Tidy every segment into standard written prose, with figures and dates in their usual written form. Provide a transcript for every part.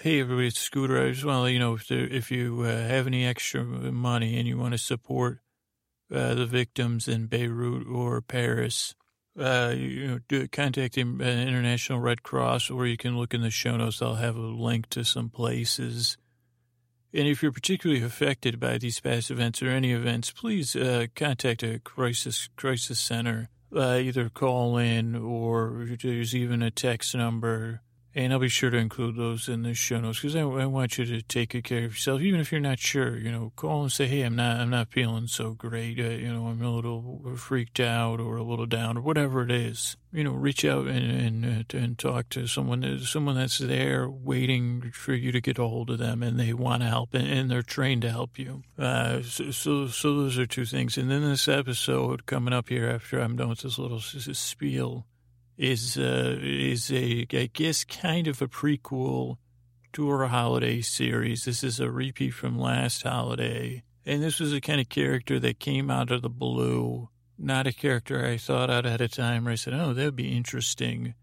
Hey, everybody, it's Scooter. I just want to let you know if you have any extra money and you want to support the victims in Beirut or Paris, contact the International Red Cross, or you can look in the show notes. I'll have a link to some places. And if you're particularly affected by these past events or any events, please contact a crisis center. Either call in or there's even a text number. And I'll be sure to include those in the show notes because I want you to take good care of yourself, even if you're not sure. You know, call and say, "Hey, I'm not feeling so great. I'm a little freaked out or a little down or whatever it is." You know, reach out and talk to someone that's there waiting for you to get a hold of them, and they want to help, and they're trained to help you. So those are two things. And then this episode coming up here after I'm done with this little spiel is I guess, kind of a prequel to our holiday series. This is a repeat from last holiday. And this was a kind of character that came out of the blue, not a character I thought out at a time where I said, oh, that would be interesting.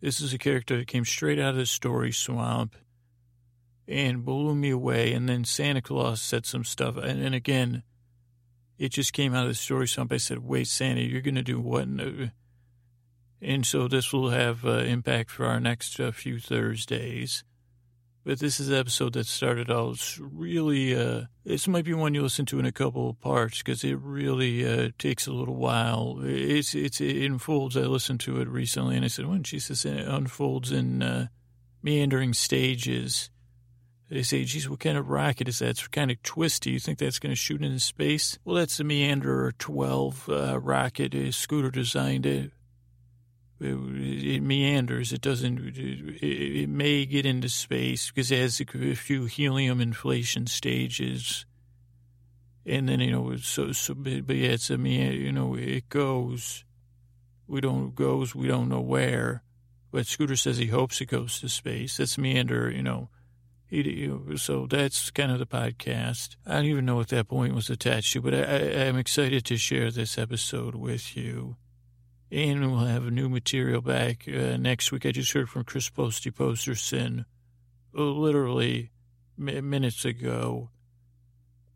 This is a character that came straight out of the story swamp and blew me away. And then Santa Claus said some stuff. And again, it just came out of the story swamp. I said, wait, Santa, you're going to do what? And so this will have impact for our next few Thursdays. But this is the episode that started out really, this might be one you listen to in a couple of parts because it really takes a little while. It unfolds. I listened to it recently and I said, when she says it unfolds in meandering stages, they say, geez, what kind of rocket is that? It's kind of twisty. You think that's going to shoot into space? Well, that's the Meanderer 12 rocket. Scooter designed it. It meanders. It doesn't. It may get into space because it has a few helium inflation stages, and then But yeah, it's a meander. It goes. We don't know where. But Scooter says he hopes it goes to space. That's meander. So that's kind of the podcast. I don't even know what that point was attached to, but I'm excited to share this episode with you. And we'll have new material back next week. I just heard from Chris Posty Posterson literally minutes ago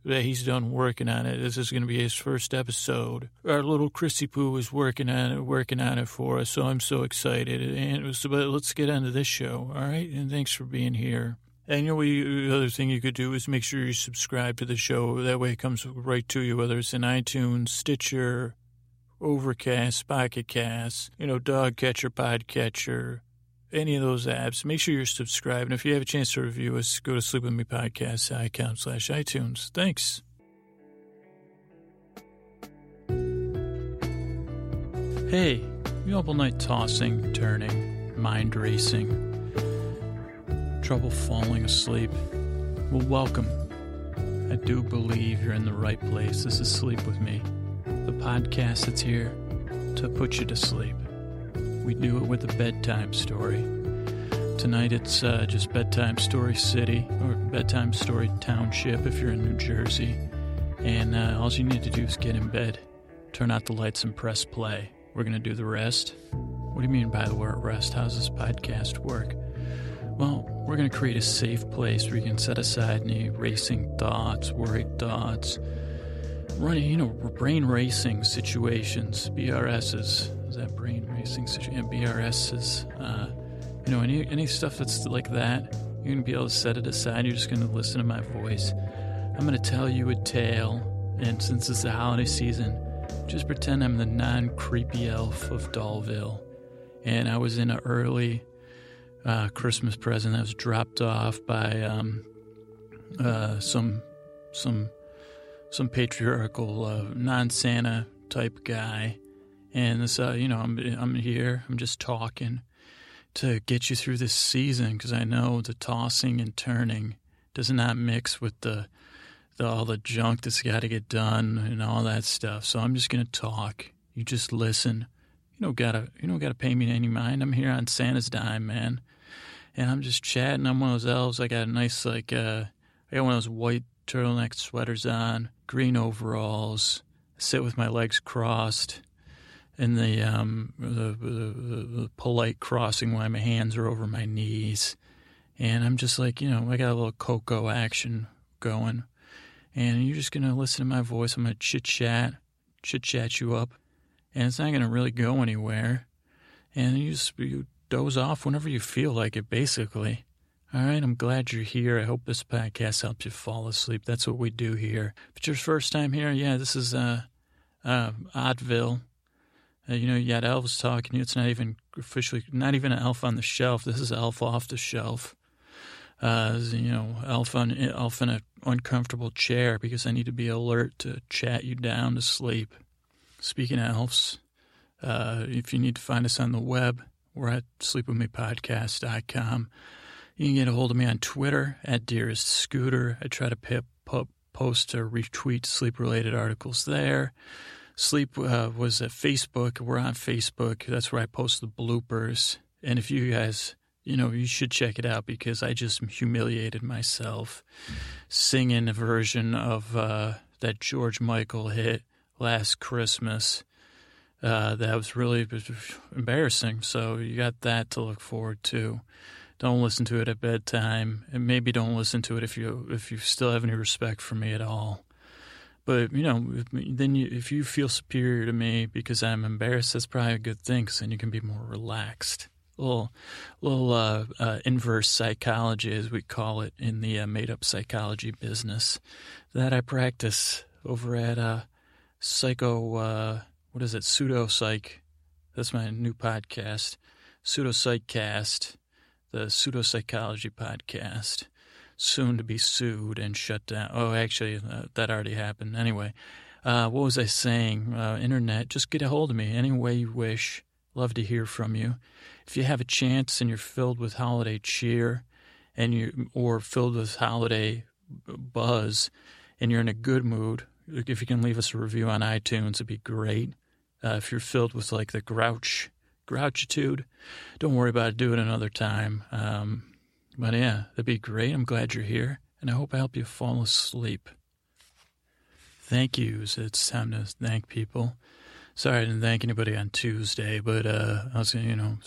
that he's done working on it. This is going to be his first episode. Our little Chrissy Poo is working on it for us, so I'm so excited. But let's get on to this show, all right? And thanks for being here. And the other thing you could do is make sure you subscribe to the show. That way it comes right to you, whether it's in iTunes, Stitcher, Overcast, Pocket Cast, Dogcatcher, Podcatcher, any of those apps. Make sure you're subscribed. And if you have a chance to review us, go to sleepwithmepodcast.com/iTunes. Thanks. Hey, you up all night tossing, turning, mind racing, trouble falling asleep? Well, welcome. I do believe you're in the right place. This is Sleep With Me, the podcast that's here to put you to sleep. We do it with a bedtime story. Tonight it's just Bedtime Story City, or Bedtime Story Township if you're in New Jersey. And all you need to do is get in bed, turn out the lights, and press play. We're going to do the rest. What do you mean by the word rest? How does this podcast work? Well, we're going to create a safe place where you can set aside any racing thoughts, worried thoughts, running, brain racing situations, BRSs. Is that brain racing situation? Yeah, BRSs. Any stuff that's like that, you're going to be able to set it aside. You're just going to listen to my voice. I'm going to tell you a tale, and since it's the holiday season, just pretend I'm the non-creepy elf of Dollville. And I was in an early Christmas present that was dropped off by some patriarchal non-Santa type guy, and this I'm here, I'm just talking to get you through this season, because I know the tossing and turning does not mix with the all the junk that's got to get done and all that stuff. So I'm just gonna talk, you just listen. You don't gotta pay me any mind. I'm here on Santa's dime, man, and I'm just chatting. I'm one of those elves. I got a nice I got one of those white turtleneck sweaters on, green overalls, sit with my legs crossed in the polite crossing where my hands are over my knees, And I'm just like, you know, I got a little cocoa action going. And you're just going to listen to my voice. I'm going to chit-chat you up. And it's not going to really go anywhere. And you doze off whenever you feel like it, basically. All right, I'm glad you're here. I hope this podcast helps you fall asleep. That's what we do here. If it's your first time here, yeah, this is Oddville. You know, you got elves talking to you. It's not even officially, not even an elf on the shelf. This is elf off the shelf. You know, elf in an uncomfortable chair because I need to be alert to chat you down to sleep. Speaking of elves, if you need to find us on the web, we're at sleepwithmepodcast.com. You can get a hold of me on Twitter, at Dearest Scooter. I try to post or retweet sleep-related articles there. Sleep was at Facebook. We're on Facebook. That's where I post the bloopers. And if you guys... you know, you should check it out because I just humiliated myself singing a version of that George Michael hit Last Christmas. That was really embarrassing. So you got that to look forward to. Don't listen to it at bedtime. And maybe don't listen to it if you still have any respect for me at all. But, you know, if you feel superior to me because I'm embarrassed, that's probably a good thing because then you can be more relaxed. Little inverse psychology, as we call it in the made-up psychology business, that I practice over at Pseudo Psych. That's my new podcast, Pseudo Psychcast, the Pseudo Psychology podcast, soon to be sued and shut down. Oh, actually, that already happened. Anyway, what was I saying? Internet, just get a hold of me any way you wish. Love to hear from you. If you have a chance and you're filled with holiday cheer and or filled with holiday buzz and you're in a good mood, if you can leave us a review on iTunes, it'd be great. If you're filled with like the grouchitude, don't worry about it. Do it another time. But yeah, that'd be great. I'm glad you're here and I hope I help you fall asleep. Thank yous. It's time to thank people. Sorry I didn't thank anybody on Tuesday, but I was, you know,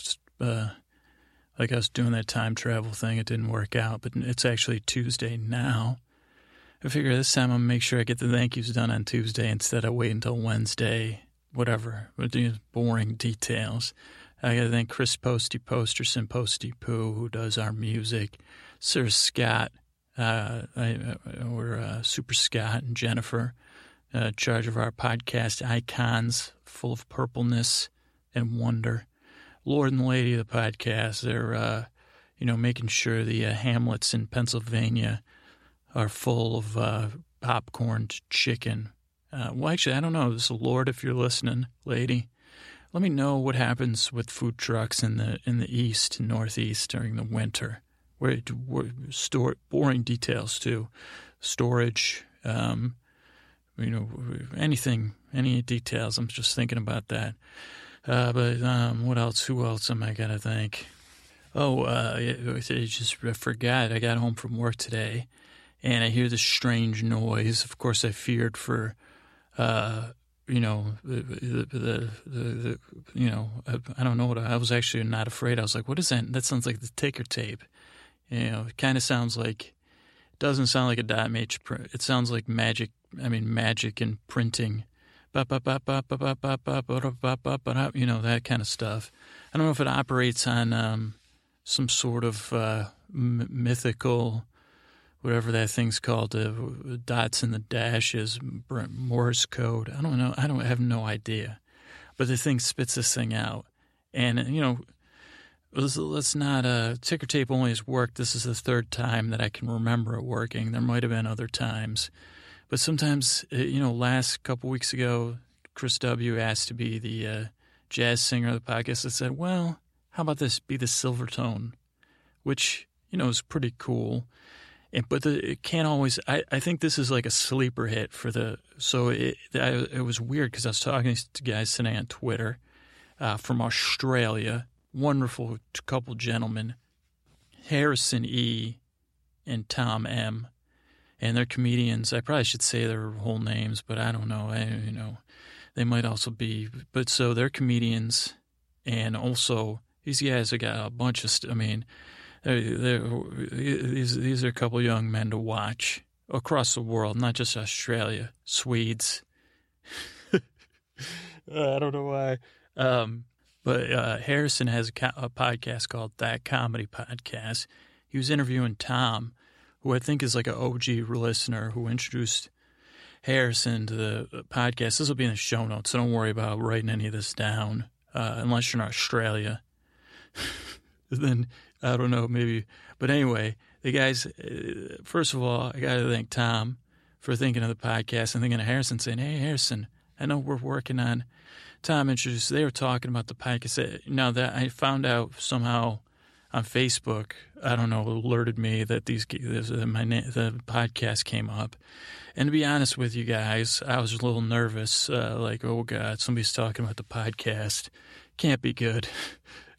like I was doing that time travel thing. It didn't work out, but it's actually Tuesday now. I figure this time I'll make sure I get the thank yous done on Tuesday instead of wait until Wednesday, whatever. But these boring details. I got to thank Chris Posty Posterson, Posty Poo, who does our music, Sir Scott, or Super Scott and Jennifer. Charge of our podcast icons, full of purpleness and wonder. Lord and Lady of the podcast, they're, you know, making sure the hamlets in Pennsylvania are full of popcorned chicken. Well, actually, I don't know. This is Lord, if you're listening, Lady. Let me know what happens with food trucks in the East and Northeast during the winter. Where store boring details too, storage. You know, anything, any details. I'm just thinking about that. But what else? Who else am I going to thank? Oh, I forgot. I got home from work today, and I hear this strange noise. Of course, I feared for, you know, the you know, I don't know what I was actually not afraid. I was like, what is that? That sounds like the ticker tape. You know, it kind of sounds like, it doesn't sound like a dot match print. It sounds like magic. I mean, magic and printing, you know, that kind of stuff. I don't know if it operates on some sort of mythical, whatever that thing's called, the dots and the dashes, Morse code. I don't know. I have no idea. But the thing spits this thing out. And, you know, let's not, ticker tape only has worked. This is the third time that I can remember it working. There might have been other times. But sometimes, you know, last couple weeks ago, Chris W. asked to be the jazz singer of the podcast. I said, well, how about this be the Silvertone, which, you know, is pretty cool. But it can't always – I think this is like a sleeper hit for the – so it was weird because I was talking to guys sitting on Twitter from Australia, wonderful couple gentlemen, Harrison E. and Tom M., and they're comedians. I probably should say their whole names, but I don't know. You know, they might also be. But so they're comedians, and also these guys have got a bunch of. I mean, These are a couple young men to watch across the world, not just Australia, Swedes. I don't know why. But Harrison has a podcast called That Comedy Podcast. He was interviewing Tom, who I think is like an OG listener who introduced Harrison to the podcast. This will be in the show notes, so don't worry about writing any of this down unless you're in Australia. Then, I don't know, maybe. But anyway, the guys, first of all, I got to thank Tom for thinking of the podcast and thinking of Harrison, saying, hey, Harrison, I know we're working on. Tom introduced, they were talking about the podcast. Now that I found out somehow on Facebook, I don't know, alerted me that the podcast came up. And to be honest with you guys, I was a little nervous, like, oh, God, somebody's talking about the podcast. Can't be good.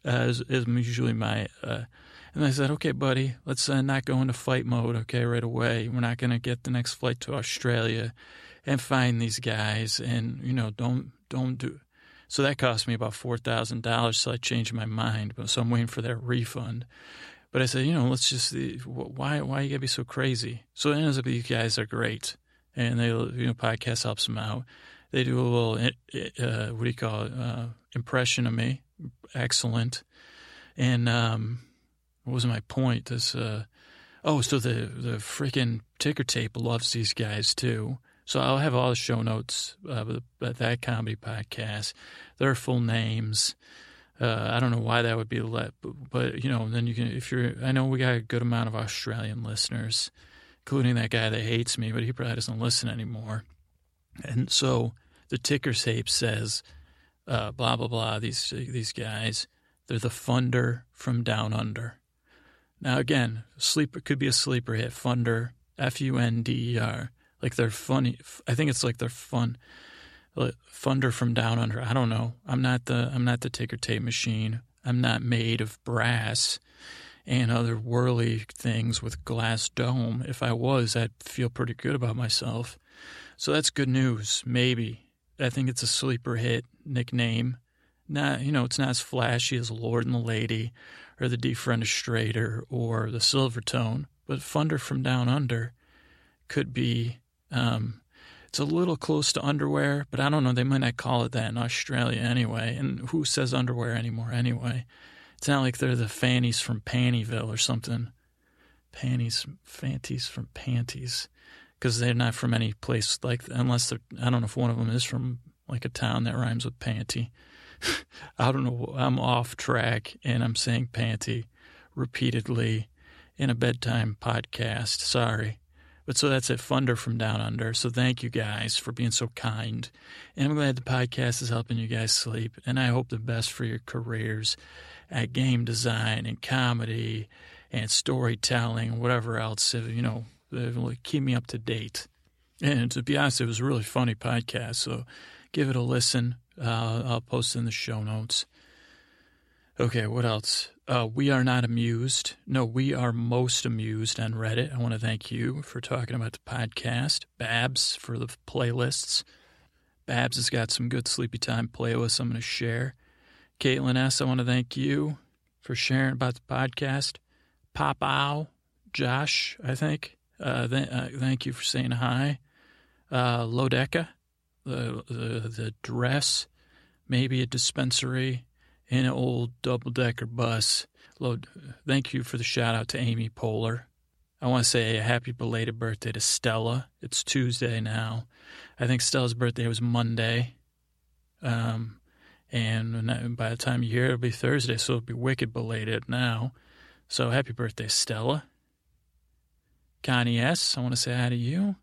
Is usually my and I said, okay, buddy, let's not go into fight mode, okay, right away. We're not going to get the next flight to Australia and find these guys and, you know, don't do it. So that cost me about $4,000, so I changed my mind, so I'm waiting for that refund. But I said, you know, let's just – why you got to be so crazy? So it ends up these guys are great, and they, you know, podcast helps them out. They do a little what do you call it, impression of me. Excellent. And what was my point? This so the freaking ticker tape loves these guys too. So I'll have all the show notes of That Comedy Podcast, their full names. I don't know why that would be let, but you know, then you can, if you're, I know we got a good amount of Australian listeners, including that guy that hates me, but he probably doesn't listen anymore. And so the ticker tape says, blah, blah, blah, these guys, they're the Funder from Down Under. Now, again, sleeper could be a sleeper hit, Funder, F-U-N-D-E-R. Like they're funny. I think it's like they're fun. Like Thunder from Down Under. I don't know. I'm not the ticker tape machine. I'm not made of brass and other whirly things with glass dome. If I was, I'd feel pretty good about myself. So that's good news. Maybe. I think it's a sleeper hit nickname. Not, you know, it's not as flashy as Lord and the Lady or the Defenestrator or the Silvertone, but Thunder from Down Under could be. It's a little close to underwear, but I don't know. They might not call it that in Australia anyway. And who says underwear anymore anyway? It's not like they're the fannies from Pantyville or something. Fanties from panties. Because they're not from any place like, unless they're, I don't know if one of them is from like a town that rhymes with panty. I don't know. I'm off track and I'm saying panty repeatedly in a bedtime podcast. Sorry. But so that's it, Funder from Down Under. So thank you guys for being so kind. And I'm glad the podcast is helping you guys sleep. And I hope the best for your careers at game design and comedy and storytelling, whatever else, you know, keep me up to date. And to be honest, it was a really funny podcast. So give it a listen. I'll post it in the show notes. Okay, what else? We are not amused. No, we are most amused on Reddit. I want to thank you for talking about the podcast. Babs for the playlists. Babs has got some good sleepy time playlists I'm going to share. Caitlin S., I want to thank you for sharing about the podcast. Popow, Josh, I think. Thank you for saying hi. Lodeca, the dress, maybe a dispensary. In an old double-decker bus. Thank you for the shout-out to Amy Poehler. I want to say a happy belated birthday to Stella. It's Tuesday now. I think Stella's birthday was Monday. And by the time you hear it, it'll be Thursday, so it'll be wicked belated now. So happy birthday, Stella. Connie S., I want to say hi to you.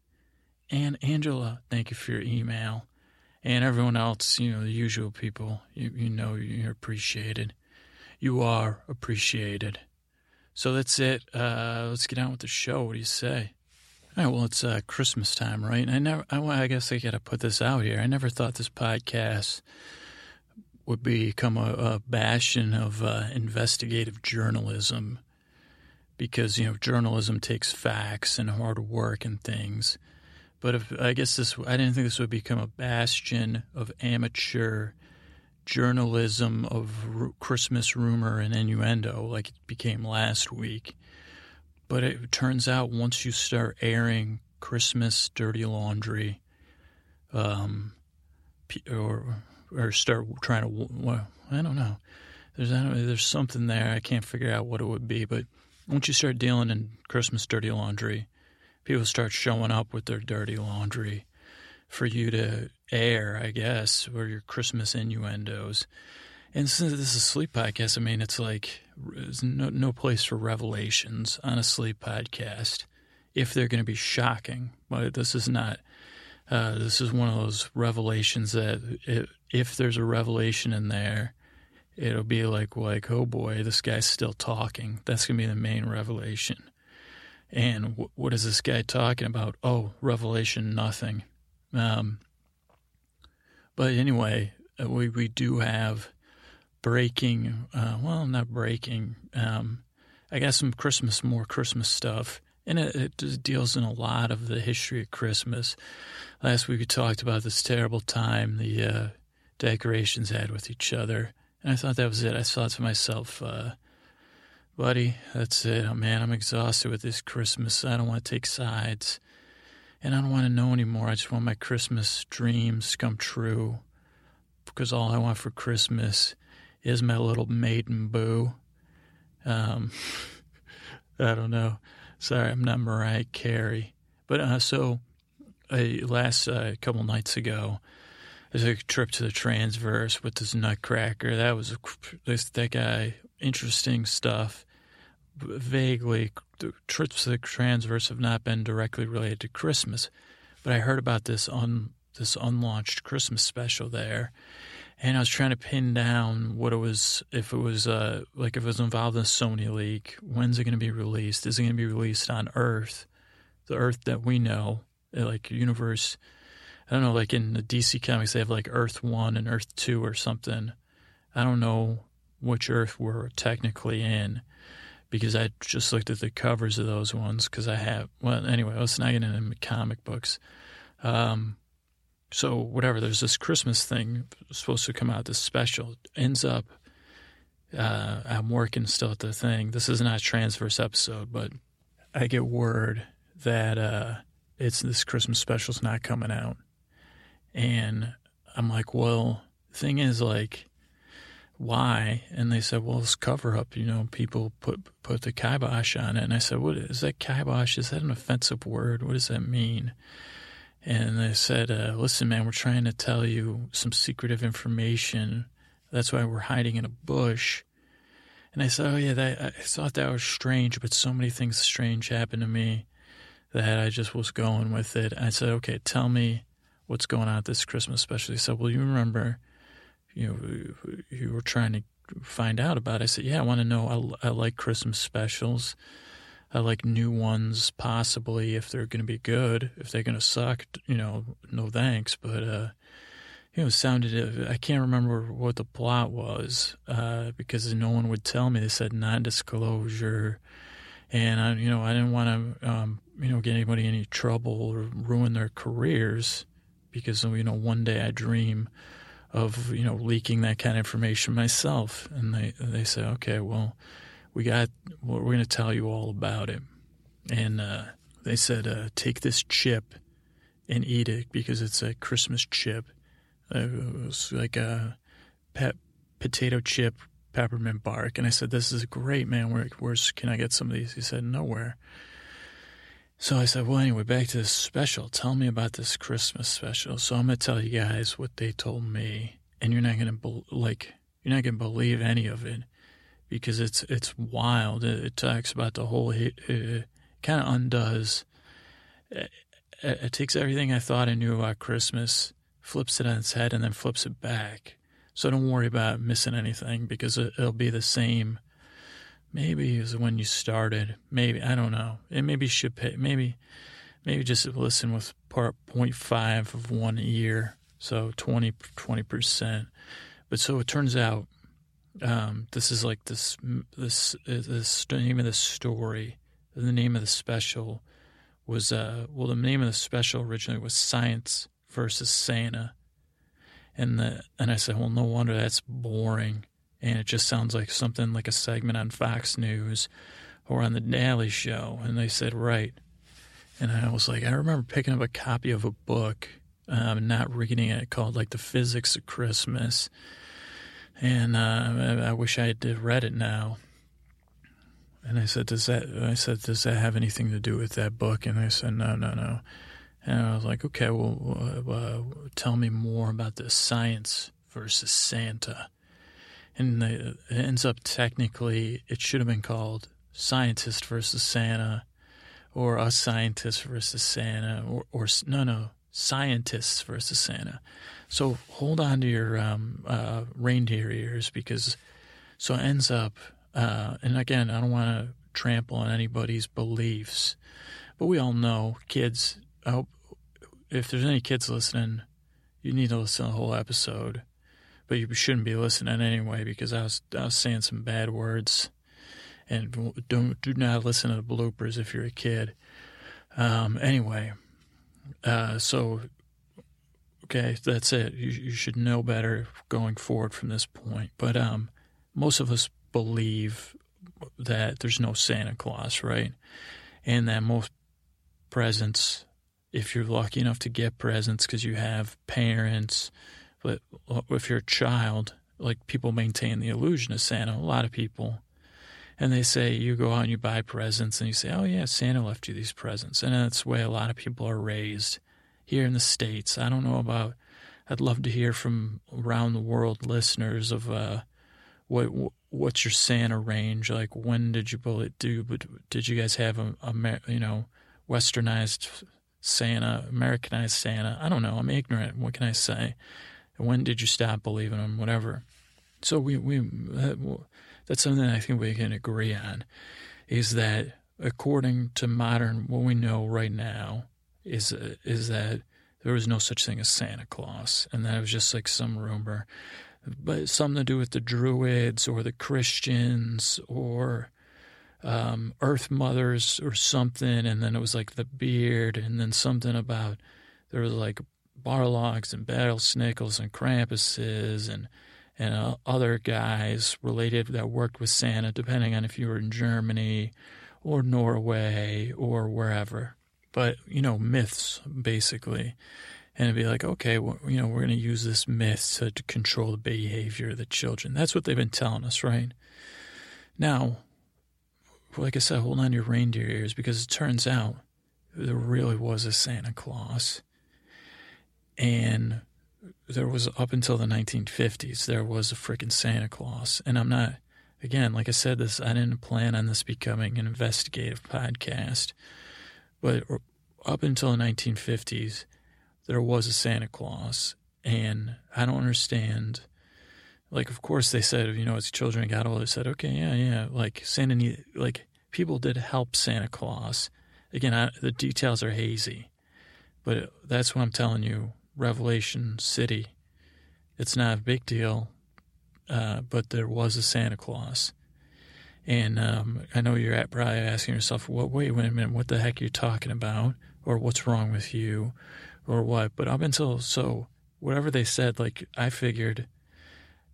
And Angela, thank you for your email. And everyone else, you know, the usual people, you know you're appreciated. You are appreciated. So that's it. Let's get on with the show. What do you say? All right, well, it's Christmas time, right? And I guess I got to put this out here. I never thought this podcast would become a bastion of investigative journalism because, you know, journalism takes facts and hard work and things. But I didn't think this would become a bastion of amateur journalism of Christmas rumor and innuendo like it became last week. But it turns out once you start airing Christmas dirty laundry or start trying to I don't know. There's something there. I can't figure out what it would be. But once you start dealing in Christmas dirty laundry, people start showing up with their dirty laundry for you to air, I guess, or your Christmas innuendos. And since this is a sleep podcast, I mean, it's like there's no place for revelations on a sleep podcast if they're going to be shocking. But this is not this is one of those revelations that if there's a revelation in there, it'll be like, oh boy, this guy's still talking. That's going to be the main revelation. And what is this guy talking about? Oh, revelation, nothing. But anyway, we do have breaking, well, not breaking. I got some more Christmas stuff. And it just deals in a lot of the history of Christmas. Last week we talked about this terrible time the decorations had with each other. And I thought that was it. I thought to myself, buddy, that's it. Oh, man, I'm exhausted with this Christmas. I don't want to take sides. And I don't want to know anymore. I just want my Christmas dreams come true. Because all I want for Christmas is my little maiden boo. I don't know. Sorry, I'm not Mariah Carey. But last couple nights ago, I took a trip to the Transverse with this nutcracker. That was that guy. Interesting stuff. Vaguely, trips to the Transverse have not been directly related to Christmas, but I heard about this unlaunched Christmas special there, and I was trying to pin down what it was, if it was if it was involved in the Sony leak. When's it going to be released? Is it going to be released on Earth, the Earth that we know, like universe? I don't know. Like in the DC comics, they have like Earth 1 and Earth 2 or something. I don't know which Earth we're technically in, because I just looked at the covers of those ones because I have – well, anyway, let's not get into comic books. So whatever, there's this Christmas thing supposed to come out, this special. Ends up I'm working still at the thing. This is not a Transverse episode, but I get word that it's this Christmas special's not coming out. And I'm like, well, thing is like – why? And they said, well, it's cover up, you know, people put the kibosh on it. And I said, what is that kibosh? Is that an offensive word? What does that mean? And they said, listen, man, we're trying to tell you some secretive information. That's why we're hiding in a bush. And I said, oh, yeah, I thought that was strange, but so many things strange happened to me that I just was going with it. And I said, okay, tell me what's going on at this Christmas special. He said, well, you remember, you know, you were trying to find out about it. I said, yeah, I want to know. I like Christmas specials. I like new ones, possibly, if they're going to be good. If they're going to suck, you know, no thanks. But, you know, it sounded, I can't remember what the plot was because no one would tell me. They said non-disclosure. And, I didn't want to, get anybody in any trouble or ruin their careers because, you know, one day I dream of, you know, leaking that kind of information myself. And they said, okay, well, we're going to tell you all about it. And they said, take this chip and eat it because it's a Christmas chip. It was like a potato chip, peppermint bark. And I said, this is great, man. Where can I get some of these? He said, nowhere. So I said, well, anyway, back to this special. Tell me about this Christmas special. So I'm going to tell you guys what they told me, and you're not going to believe any of it because it's wild. It talks about the whole. It kind of undoes. It takes everything I thought I knew about Christmas, flips it on its head, and then flips it back. So don't worry about missing anything because it'll be the same. Maybe it was when you started. Maybe, I don't know. It maybe should pay. Maybe just listen with part 0.5 of 1 year, so 20%. But so it turns out this is like this name of the story. The name of the special was the name of the special originally was Science versus Santa. And I said, well, no wonder that's boring. And it just sounds like something like a segment on Fox News or on The Daily Show. And they said, right. And I was like, I remember picking up a copy of a book, not reading it, called like The Physics of Christmas. And I wish I had read it now. And I said, does that have anything to do with that book? And they said, no. And I was like, okay, well, tell me more about the Science versus Santa. And it ends up technically, it should have been called Scientist versus Santa, or A Scientist versus Santa, or Scientists versus Santa. So hold on to your reindeer ears, because so it ends up, and again, I don't want to trample on anybody's beliefs, but we all know, kids, I hope if there's any kids listening, you need to listen to the whole episode. But you shouldn't be listening anyway, because I was saying some bad words, and do not listen to the bloopers if you're a kid. So okay, that's it. You should know better going forward from this point. But most of us believe that there's no Santa Claus, right? And that most presents, if you're lucky enough to get presents because you have parents. But if you're a child, like, people maintain the illusion of Santa, a lot of people. And they say you go out and you buy presents and you say, oh, yeah, Santa left you these presents. And that's the way a lot of people are raised here in the States. I don't know about – I'd love to hear from around the world listeners of what's your Santa range. Like, when did you did you guys have a westernized Santa, Americanized Santa? I don't know. I'm ignorant. What can I say? When did you stop believing him? Whatever. So that's something I think we can agree on, is that according to what we know right now, is that there was no such thing as Santa Claus, and that it was just like some rumor, but something to do with the Druids or the Christians or Earth Mothers or something, and then it was like the beard, and then something about there was like Barlogs and Battle Snickles and Krampuses and other guys related that worked with Santa, depending on if you were in Germany or Norway or wherever. But, myths, basically. And it'd be like, okay, well, we're going to use this myth to control the behavior of the children. That's what they've been telling us, right? Now, like I said, hold on to your reindeer ears, because it turns out there really was a Santa Claus. And there was, up until the 1950s, there was a freaking Santa Claus. And I'm not, again, like I said, this, I didn't plan on this becoming an investigative podcast. But up until the 1950s, there was a Santa Claus. And I don't understand. Like, of course, they said, as children got older, they said, okay, yeah. Like, people did help Santa Claus. Again, the details are hazy. But that's what I'm telling you. Revelation City. It's not a big deal, but there was a Santa Claus. And I know you're probably asking yourself, well, wait a minute, what the heck are you talking about? Or what's wrong with you? Or what? But up until, so whatever they said, like, I figured,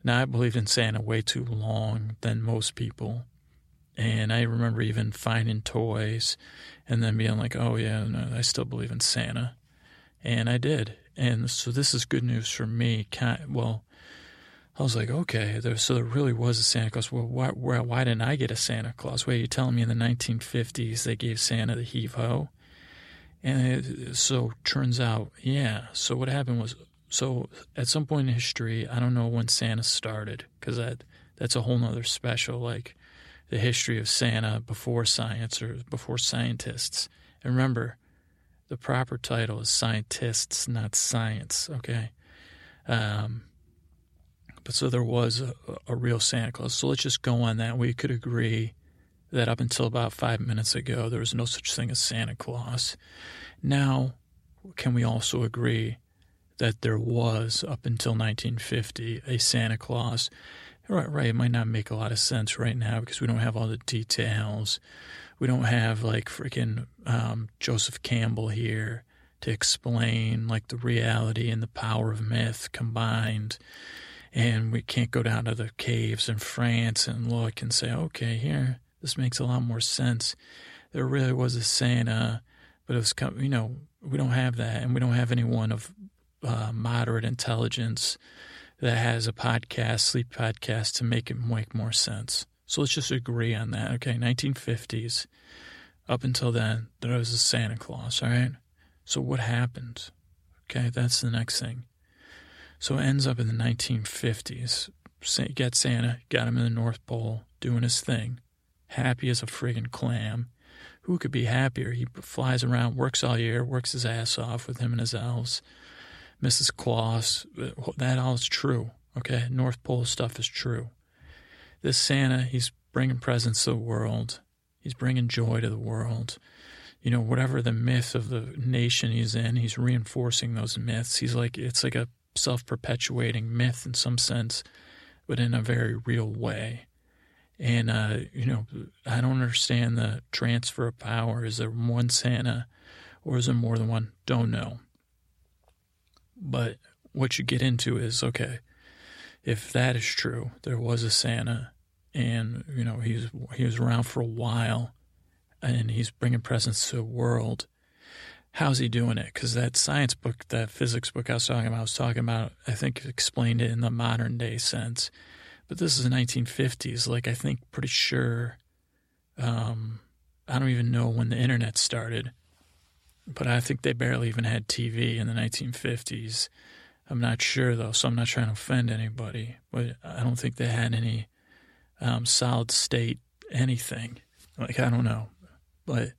now I believed in Santa way too long than most people. And I remember even finding toys and then being like, oh, yeah, no, I still believe in Santa. And I did. And so this is good news for me. I was like, okay, there really was a Santa Claus. Well, why didn't I get a Santa Claus? Wait, you're telling me in the 1950s they gave Santa the heave-ho? And so turns out, yeah. So what happened was, so at some point in history, I don't know when Santa started, because that's a whole nother special, like the history of Santa before science or before scientists. And remember, the proper title is Scientists, not Science, okay? But so there was a real Santa Claus. So let's just go on that. We could agree that up until about 5 minutes ago, there was no such thing as Santa Claus. Now, can we also agree that there was, up until 1950, a Santa Claus? Right, it might not make a lot of sense right now because we don't have all the details. We don't have, like, freaking Joseph Campbell here to explain, like, the reality and the power of myth combined. And we can't go down to the caves in France and look and say, okay, here, this makes a lot more sense. There really was a Santa, but it was, you know, we don't have that. And we don't have anyone of moderate intelligence that has a podcast, sleep podcast, to make it make more sense. So let's just agree on that. Okay, 1950s, up until then, there was a Santa Claus, all right? So what happened? Okay, that's the next thing. So it ends up in the 1950s. Got Santa, got him in the North Pole, doing his thing. Happy as a friggin' clam. Who could be happier? He flies around, works all year, works his ass off with him and his elves. Mrs. Claus, that all is true, okay? North Pole stuff is true. This Santa, he's bringing presents to the world. He's bringing joy to the world. You know, whatever the myth of the nation he's in, he's reinforcing those myths. He's like, it's like a self-perpetuating myth in some sense, but in a very real way. And, you know, I don't understand the transfer of power. Is there one Santa or is there more than one? Don't know. But what you get into is, okay, if that is true, there was a Santa and, you know, he was around for a while and he's bringing presents to the world. How's he doing it? Because that science book, that physics book I was talking about, I think explained it in the modern day sense. But this is the 1950s. Like, I think pretty sure, I don't even know when the internet started, but I think they barely even had TV in the 1950s. I'm not sure, though, so I'm not trying to offend anybody. But I don't think they had any solid state anything. Like, I don't know. But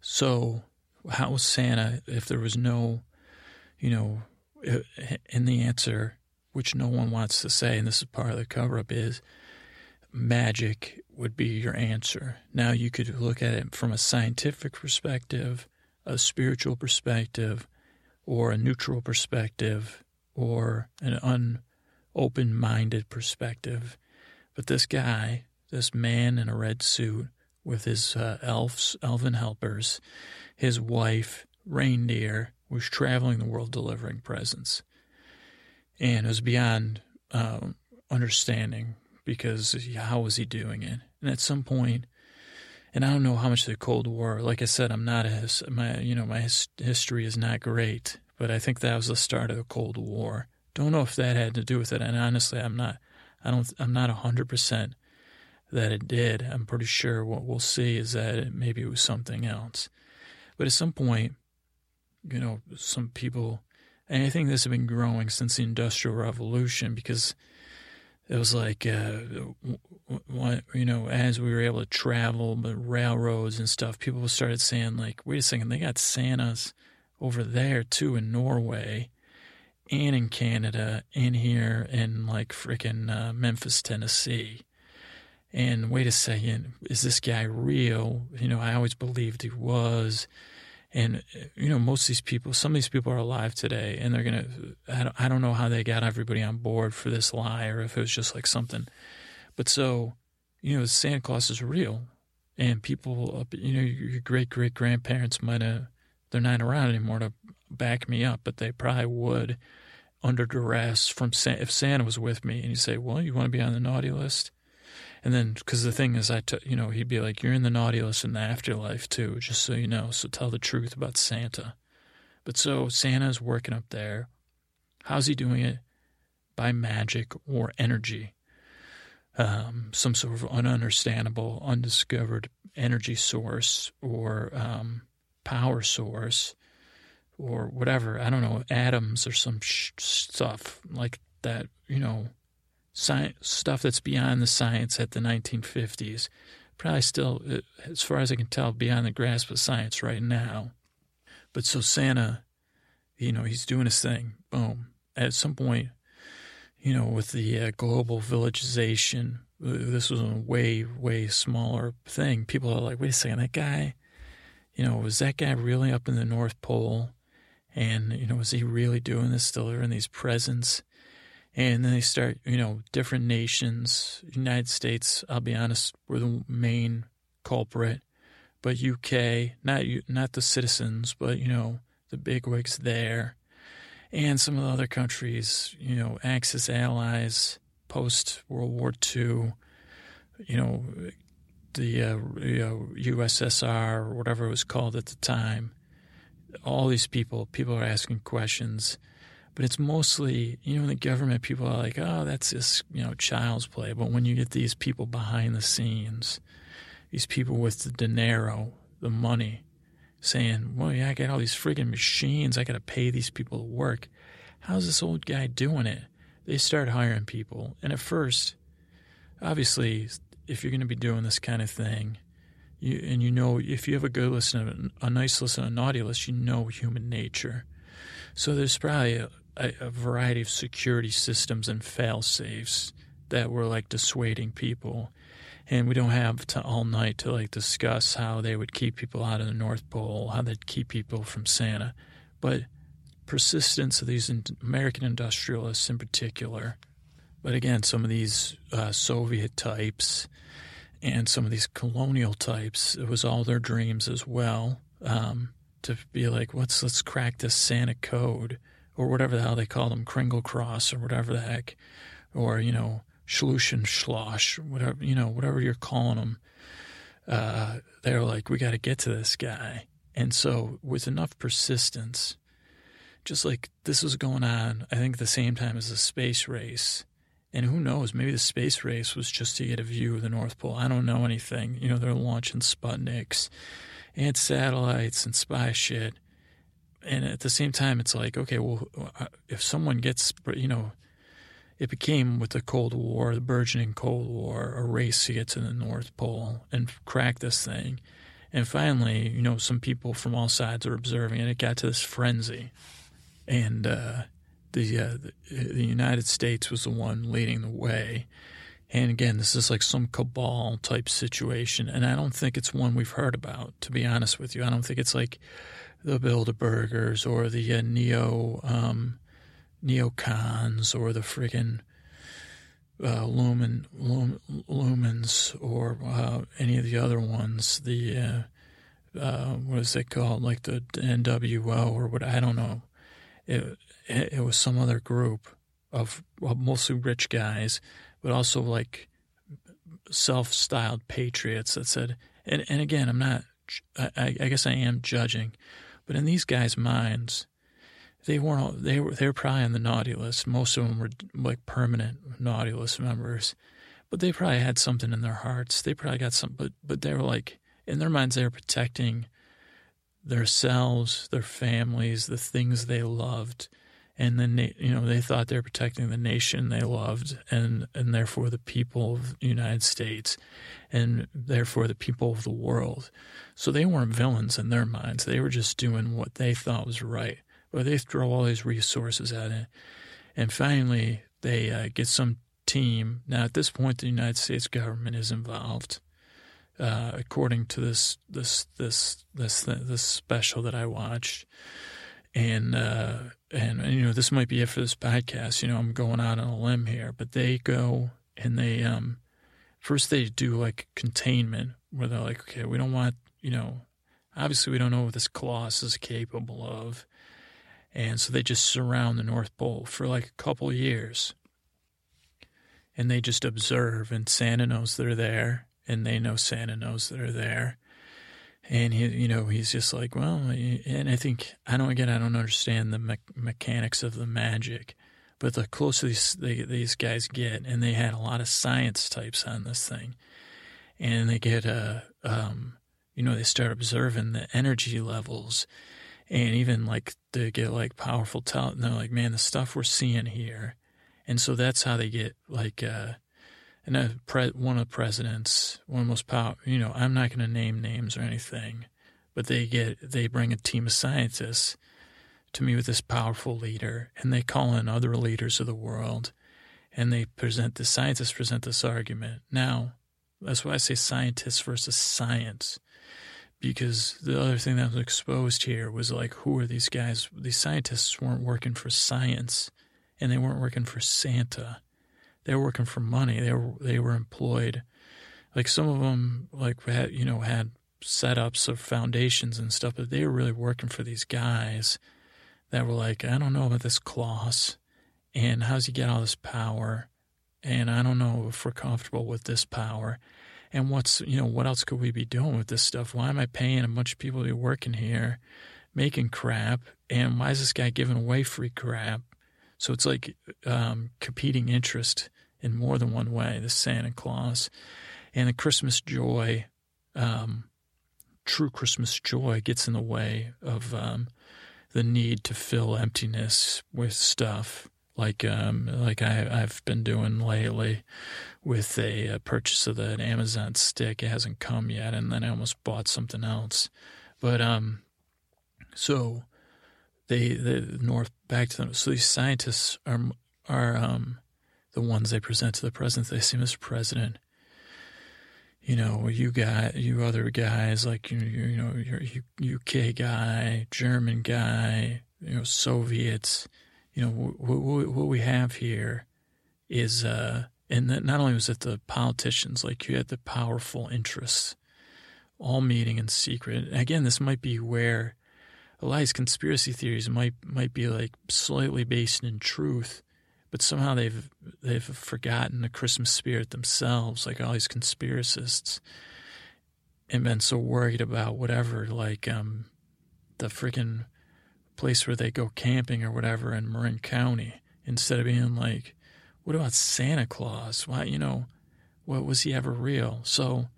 so how was Santa, if there was no, you know, in the answer, which no one wants to say, and this is part of the cover-up, is magic would be your answer. Now you could look at it from a scientific perspective, a spiritual perspective, or a neutral perspective, or an unopen-minded perspective. But this guy, this man in a red suit, with his elven helpers, his wife, reindeer, was traveling the world delivering presents. And it was beyond understanding, because how was he doing it? And at some point, and I don't know how much the Cold War, like I said, I'm not my history is not great, but I think that was the start of the Cold War. Don't know if that had to do with it. And honestly, I'm not 100% that it did. I'm pretty sure what we'll see is that maybe it was something else. But at some point, you know, some people, and I think this has been growing since the Industrial Revolution, because it was like, you know, as we were able to travel, but railroads and stuff, people started saying, like, wait a second, they got Santas over there too, in Norway and in Canada and here in, like, freaking Memphis, Tennessee. And wait a second, is this guy real? You know, I always believed he was. And, you know, most of these people, some of these people are alive today, and they're going to, I don't know how they got everybody on board for this lie, or if it was just like something. But so, you know, Santa Claus is real. And people, you know, your great-great-grandparents might have, they're not around anymore to back me up, but they probably would under duress from Santa, if Santa was with me. And you say, well, you want to be on the naughty list? And then, because the thing is, you know, he'd be like, you're in the naughty list in the afterlife too, just so you know. So tell the truth about Santa. But so Santa's working up there. How's he doing it? By magic or energy. Some sort of ununderstandable, undiscovered energy source or power source or whatever. I don't know, atoms or some stuff like that, you know. Science, stuff that's beyond the science at the 1950s, probably still, as far as I can tell, beyond the grasp of science right now. But so Santa, you know, he's doing his thing. Boom. At some point, you know, with the global villagization, this was a way, way smaller thing. People are like, wait a second, that guy, you know, was that guy really up in the North Pole? And, you know, was he really doing this, delivering these presents? And then they start, you know, different nations. United States, I'll be honest, were the main culprit. But UK, not the citizens, but, you know, the bigwigs there, and some of the other countries, you know, Axis allies post-World War II, you know, the USSR or whatever it was called at the time. All these people are asking questions. But it's mostly, you know, in the government, people are like, oh, that's just, you know, child's play. But when you get these people behind the scenes, these people with the dinero, the money, saying, well, yeah, I got all these friggin' machines. I got to pay these people to work. How's this old guy doing it? They start hiring people. And at first, obviously, if you're going to be doing this kind of thing, you know, if you have a good listener, a nice listener, a naughty listener, you know human nature. So there's probably a variety of security systems and fail-safes that were, like, dissuading people. And we don't have to all night to, like, discuss how they would keep people out of the North Pole, how they'd keep people from Santa. But persistence of these American industrialists in particular, but again, some of these Soviet types and some of these colonial types, it was all their dreams as well, to be like, let's crack this Santa code, or whatever the hell they call them, Kringle Cross, or whatever the heck, or, you know, Schlush and Schlosh, whatever, you know, whatever you're calling them. They're like, we got to get to this guy. And so with enough persistence, just like this was going on, I think at the same time as the space race. And who knows, maybe the space race was just to get a view of the North Pole. I don't know anything. You know, they're launching Sputniks and satellites and spy shit. And at the same time, it's like, okay, well, if someone gets, you know, it became with the Cold War, the burgeoning Cold War, a race to get to the North Pole and crack this thing. And finally, you know, some people from all sides are observing, and it got to this frenzy. And the United States was the one leading the way. And again, this is like some cabal-type situation, and I don't think it's one we've heard about, to be honest with you. I don't think it's like the Bilderbergers or the neocons or the friggin' Lumens or any of the other ones, the what is it called, like the NWO or what, I don't know. It was some other group of mostly rich guys, but also like self-styled patriots that said, and again, I'm not, I guess I am judging, but in these guys' minds, they were probably on the naughty list. Most of them were like permanent naughty list members, but they probably had something in their hearts. They probably got some, but they were like, in their minds, they were protecting themselves, their families, the things they loved. And then, you know, they thought they were protecting the nation they loved and therefore the people of the United States and therefore the people of the world. So they weren't villains in their minds. They were just doing what they thought was right. But they throw all these resources at it. And finally, they get some team. Now, at this point, the United States government is involved, according to this special that I watched. And you know, this might be it for this podcast. You know, I'm going out on a limb here, but they go and they first they do like containment, where they're like, okay, we don't want, you know, obviously we don't know what this Colossus is capable of, and so they just surround the North Pole for like a couple years, and they just observe, and Santa knows they're there, and they know Santa knows they're there. And he, you know, he's just like, well, and I think, I don't understand the mechanics of the magic, but the closer these guys get, and they had a lot of science types on this thing, and they get, you know, they start observing the energy levels, and even like they get like powerful talent, and they're like, man, the stuff we're seeing here. And so that's how they get like, and one of the presidents, one of the most powerful, you know, I'm not going to name names or anything, but they bring a team of scientists to meet with this powerful leader, and they call in other leaders of the world, and the scientists present this argument. Now, that's why I say scientists versus science, because the other thing that was exposed here was like, who are these guys? These scientists weren't working for science, and they weren't working for Santa. They were working for money. They were employed. Like some of them, like had setups of foundations and stuff, but they were really working for these guys that were like, I don't know about this Claus, and how's he get all this power, and I don't know if we're comfortable with this power, and what's, you know, what else could we be doing with this stuff? Why am I paying a bunch of people to be working here, making crap, and why is this guy giving away free crap? So it's like competing interest in more than one way, the Santa Claus. And the Christmas joy, true Christmas joy, gets in the way of the need to fill emptiness with stuff, like I've been doing lately with a purchase of an Amazon stick. It hasn't come yet, and then I almost bought something else. But so these scientists are the ones they present to the president. They see him as president. You know, you other guys, like, your UK guy, German guy, you know, Soviets, you know, what we have here is, and that not only was it the politicians, like you had the powerful interests all meeting in secret. And again, this might be where a lot of these conspiracy theories might be like slightly based in truth. But somehow they've forgotten the Christmas spirit themselves, like all these conspiracists, and been so worried about whatever, like the freaking place where they go camping or whatever in Marin County, instead of being like, what about Santa Claus? Why, you know, what was he ever real? So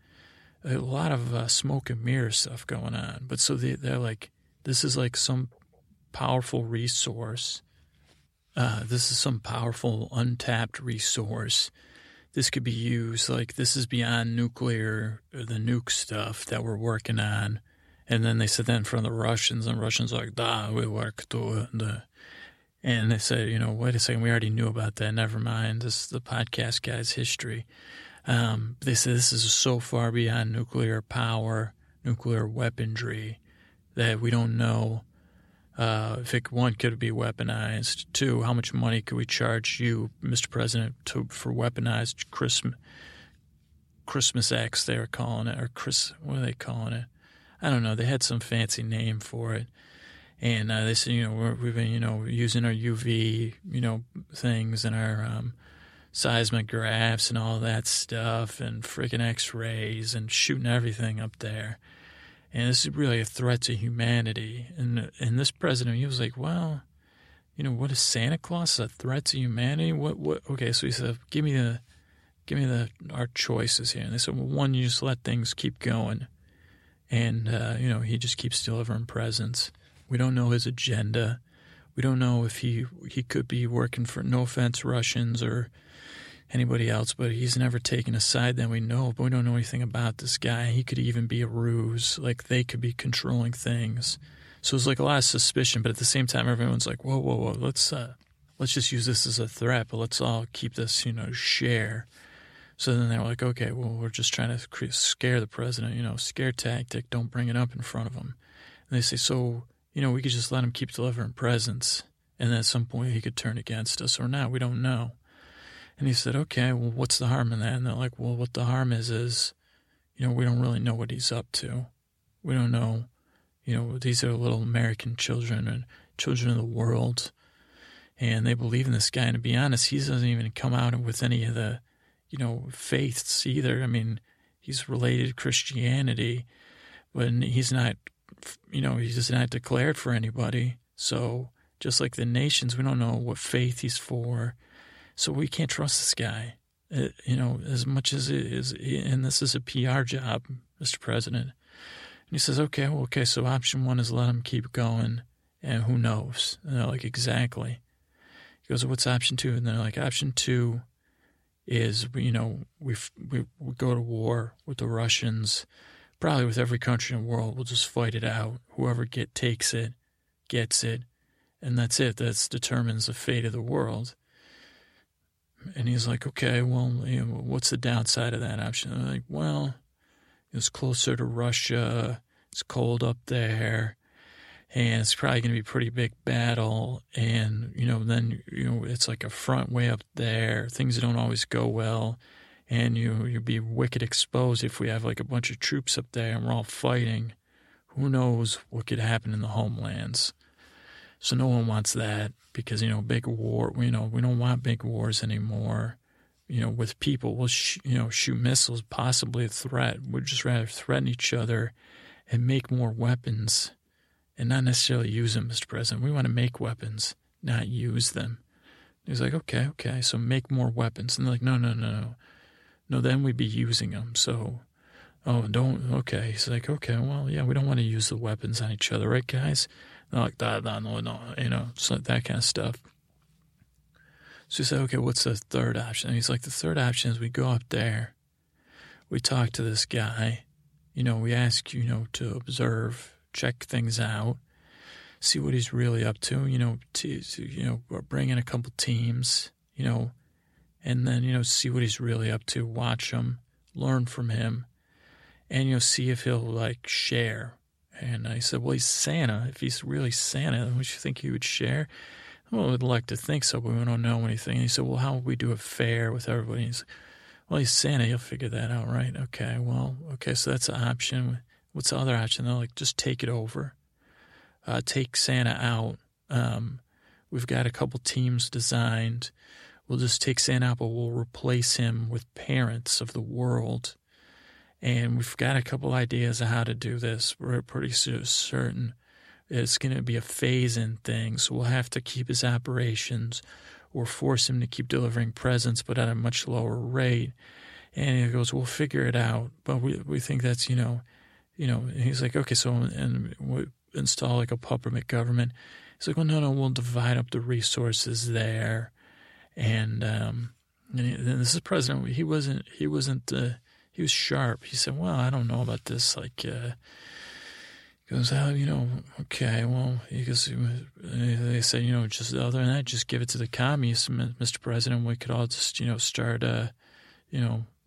a lot of smoke and mirror stuff going on. But so they're like, this is like some powerful resource. This is some powerful, untapped resource. This could be used, like, this is beyond nuclear, the nuke stuff that we're working on. And then they said that in front of the Russians, and the Russians are like, da, we work to it. And they said, you know, wait a second, we already knew about that. Never mind, this is the podcast guy's history. They said this is so far beyond nuclear power, nuclear weaponry, that we don't know. If it, one, could be weaponized. Two, how much money could we charge you, Mr. President, for weaponized Christmas X, they were calling it, or what are they calling it? I don't know. They had some fancy name for it. And they said, you know, we've been, you know, using our UV, you know, things and our seismographs and all that stuff and freaking X-rays and shooting everything up there. And this is really a threat to humanity. And this president, he was like, well, you know, what is Santa Claus? A threat to humanity? What? Okay, so he said, give me our choices here. And they said, well, one, you just let things keep going. And, you know, he just keeps delivering presents. We don't know his agenda. We don't know if he could be working for, no offense, Russians or anybody else, but he's never taken a side that we know, but we don't know anything about this guy. He could even be a ruse. Like, they could be controlling things. So it's like a lot of suspicion, but at the same time, everyone's like, whoa, let's just use this as a threat, but let's all keep this, you know, share. So then they're like, okay, well, we're just trying to scare the president, you know, scare tactic, don't bring it up in front of him. And they say, so, you know, we could just let him keep delivering presents, and then at some point he could turn against us or not. We don't know. And he said, okay, well, what's the harm in that? And they're like, well, what the harm is, you know, we don't really know what he's up to. We don't know, you know, these are little American children and children of the world. And they believe in this guy. And to be honest, he doesn't even come out with any of the, you know, faiths either. I mean, he's related to Christianity, but he's not, you know, he's not declared for anybody. So just like the nations, we don't know what faith he's for. So we can't trust this guy, you know, as much as it is. And this is a PR job, Mr. President. And he says, okay, so option one is let him keep going, and who knows? And they're like, exactly. He goes, what's option two? And they're like, option two is, you know, we go to war with the Russians, probably with every country in the world. We'll just fight it out. Whoever takes it, gets it, and that's it. That determines the fate of the world. And he's like, okay, well, you know, what's the downside of that option? And I'm like, well, it's closer to Russia. It's cold up there. And it's probably going to be a pretty big battle. And, you know, then, you know, it's like a front way up there. Things don't always go well. And you'd be wicked exposed if we have like a bunch of troops up there and we're all fighting. Who knows what could happen in the homelands? So no one wants that because, big war, we don't want big wars anymore. With people, we'll shoot missiles, possibly a threat. We'd just rather threaten each other and make more weapons and not necessarily use them, Mr. President. We want to make weapons, not use them. He's like, okay, so make more weapons. And they're like, no. No, then we'd be using them. So, okay. He's like, okay, well, yeah, we don't want to use the weapons on each other, right, guys? And they're like, no, so that kind of stuff. So he said, okay, what's the third option? And he's like, the third option is we go up there. We talk to this guy. We ask, to observe, check things out, see what he's really up to, bring in a couple teams, and then, see what he's really up to, watch him, learn from him, and, see if he'll, share. And I said, well, he's Santa. If he's really Santa, then would you think he would share? Well, we'd like to think so, but we don't know anything. And he said, well, how would we do a fair with everybody? And he said, well, he's Santa. He'll figure that out, right? Okay, well, okay, so that's an option. What's the other option? They're like, just take it over. Take Santa out. We've got a couple teams designed. We'll just take Santa out, but we'll replace him with parents of the world. And we've got a couple ideas of how to do this. We're pretty certain it's going to be a phase-in thing, so we'll have to keep his operations or force him to keep delivering presents, but at a much lower rate. And he goes, we'll figure it out. But we think that's, and he's like, okay, so and we install like a puppet government. He's like, well, no, we'll divide up the resources there. And this is president. He was sharp. He said, well, I don't know about this. He goes, oh, okay, well, he goes, they said, just other than that, just give it to the communists, Mr. President. We could all just, start,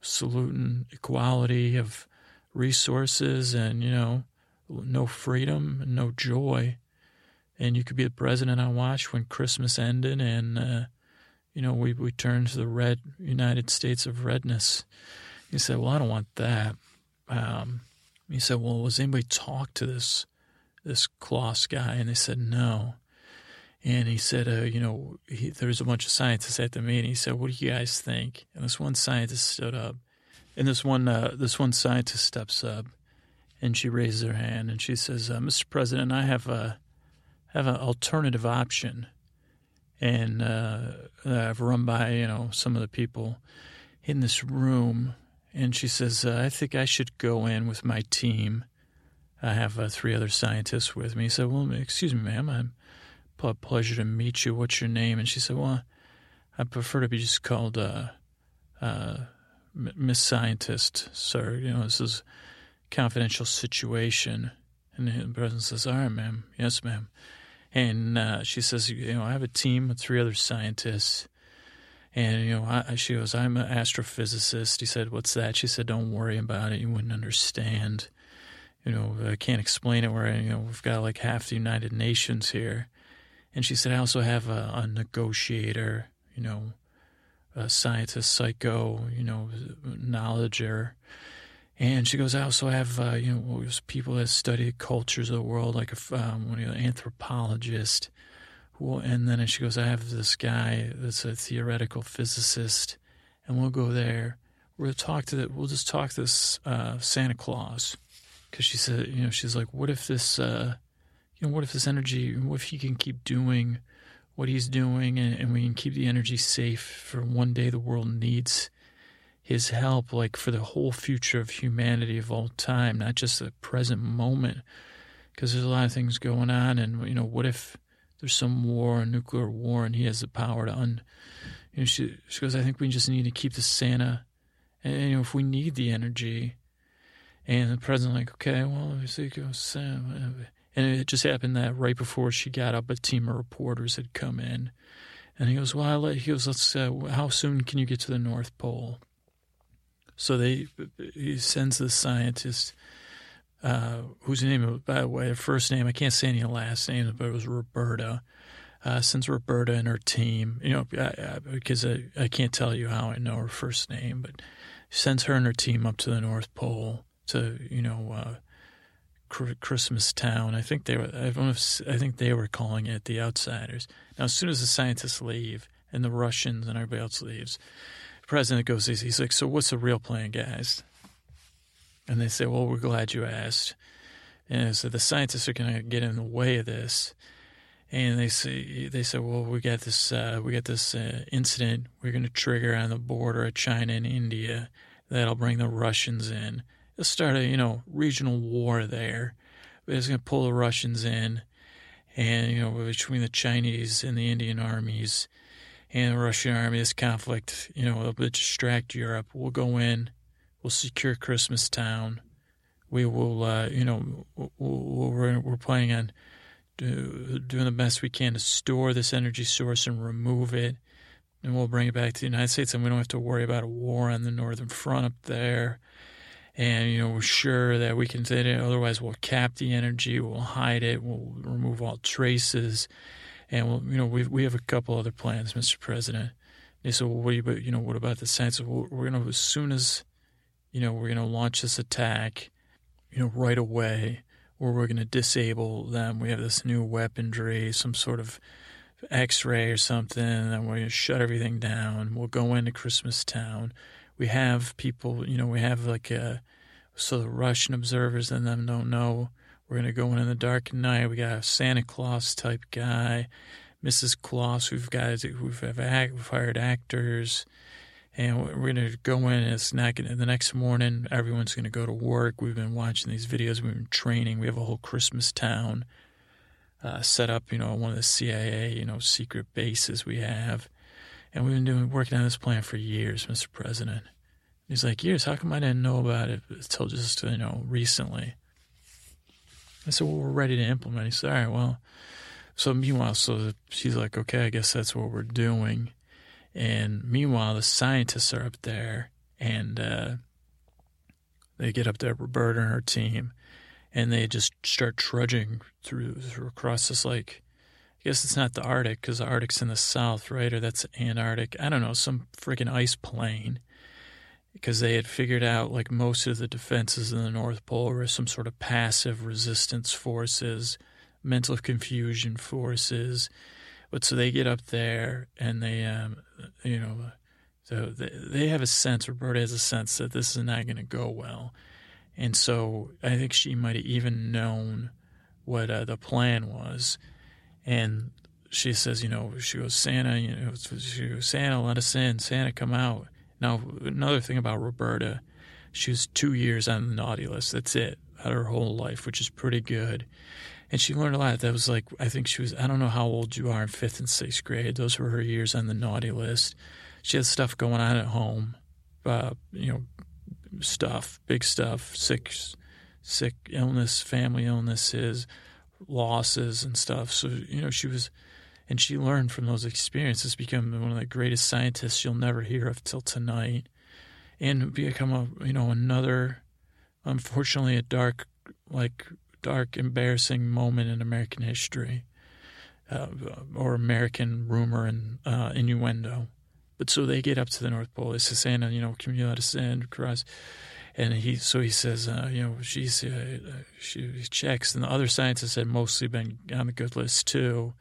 saluting equality of resources and, no freedom, no joy. And you could be the president on watch when Christmas ended and, we turned to the red United States of redness. He said, well, I don't want that. He said, well, was anybody talk to this Claus guy? And they said, no. And he said, there was a bunch of scientists at the meeting. He said, what do you guys think? And this one scientist stood up. And this one scientist steps up, and she raises her hand, and she says, Mr. President, I have an alternative option. And I've run by, some of the people in this room. And she says, I think I should go in with my team. I have three other scientists with me. He said, well, excuse me, ma'am. I'm a pleasure to meet you. What's your name? And she said, well, I prefer to be just called Miss Scientist, sir. This is a confidential situation. And the president says, all right, ma'am. Yes, ma'am. And she says, I have a team with three other scientists. And, she goes, I'm an astrophysicist. He said, what's that? She said, don't worry about it. You wouldn't understand. I can't explain it. We've got like half the United Nations here. And she said, I also have a negotiator, a scientist, psycho, knowledger. And she goes, I also have, people that study cultures of the world, like an anthropologist. Well, and then she goes, I have this guy that's a theoretical physicist, and we'll go there. We'll just talk to this Santa Claus, because she said, she's like, what if this energy, what if he can keep doing what he's doing, and we can keep the energy safe for one day the world needs his help, like for the whole future of humanity of all time, not just the present moment, because there's a lot of things going on, and what if there's some war, a nuclear war, and he has the power to she goes, I think we just need to keep the Santa, and if we need the energy. And the president's like, okay, well, and it just happened that right before she got up, a team of reporters had come in, and he goes, well, let's how soon can you get to the North Pole? So he sends the scientist. Whose name, by the way, her first name, I can't say any last names, but it was Roberta. Since Roberta and her team, because I can't tell you how I know her first name, but sends her and her team up to the North Pole to, Christmas Town. I think they were calling it the Outsiders. Now, as soon as the scientists leave and the Russians and everybody else leaves, the president goes, he's like, so what's the real plan, guys? And they say, well, we're glad you asked. And so the scientists are going to get in the way of this. And they say, well, we got this incident we're going to trigger on the border of China and India. That'll bring the Russians in. It'll start a, regional war there. But it's going to pull the Russians in. And, between the Chinese and the Indian armies and the Russian army, this conflict, it'll distract Europe. We'll go in. We'll secure Christmas Town. We will, we're planning on doing the best we can to store this energy source and remove it, and we'll bring it back to the United States, and we don't have to worry about a war on the northern front up there. And, we're sure that we can say that otherwise we'll cap the energy, we'll hide it, we'll remove all traces, and we'll, we have a couple other plans, Mr. President. They said, well, what about the science? We're going to, as soon as, we're going to launch this attack, right away, or we're going to disable them. We have this new weaponry, some sort of X-ray or something, and we're going to shut everything down. We'll go into Christmas Town. We have people, we have so the Russian observers and them don't know. We're going to go in the dark at night. We got a Santa Claus type guy, Mrs. Claus. We've hired actors. And we're going to go in, and it's not going to, the next morning, everyone's going to go to work. We've been watching these videos. We've been training. We have a whole Christmas Town set up, one of the CIA, secret bases we have. And we've been working on this plan for years, Mr. President. And he's like, years? How come I didn't know about it until just, recently? I said, well, we're ready to implement. He said, all right, well. So meanwhile, she's like, okay, I guess that's what we're doing. And meanwhile, the scientists are up there, and they get up there, Roberta and her team, and they just start trudging through across this, I guess it's not the Arctic, because the Arctic's in the south, right? Or that's Antarctic. I don't know, some freaking ice plain, because they had figured out, most of the defenses in the North Pole were some sort of passive resistance forces, mental confusion forces. But so they get up there, and they, so they have a sense, Roberta has a sense that this is not going to go well. And so I think she might have even known what the plan was. And she says, she goes, Santa, Santa, let us in. Santa, come out. Now, another thing about Roberta, she was 2 years on the naughty list. That's it, out her whole life, which is pretty good. And she learned a lot. That was I think she was, I don't know how old you are in 5th and 6th grade. Those were her years on the naughty list. She had stuff going on at home, big stuff, sick illness, family illnesses, losses and stuff. So, she was, and she learned from those experiences, become one of the greatest scientists you'll never hear of till tonight, and become another, unfortunately, a dark, embarrassing moment in American history, or American rumor and innuendo. But so they get up to the North Pole. They say, Santa, can you let us in? Cross. And he says, she checks. And the other scientists had mostly been on the good list too.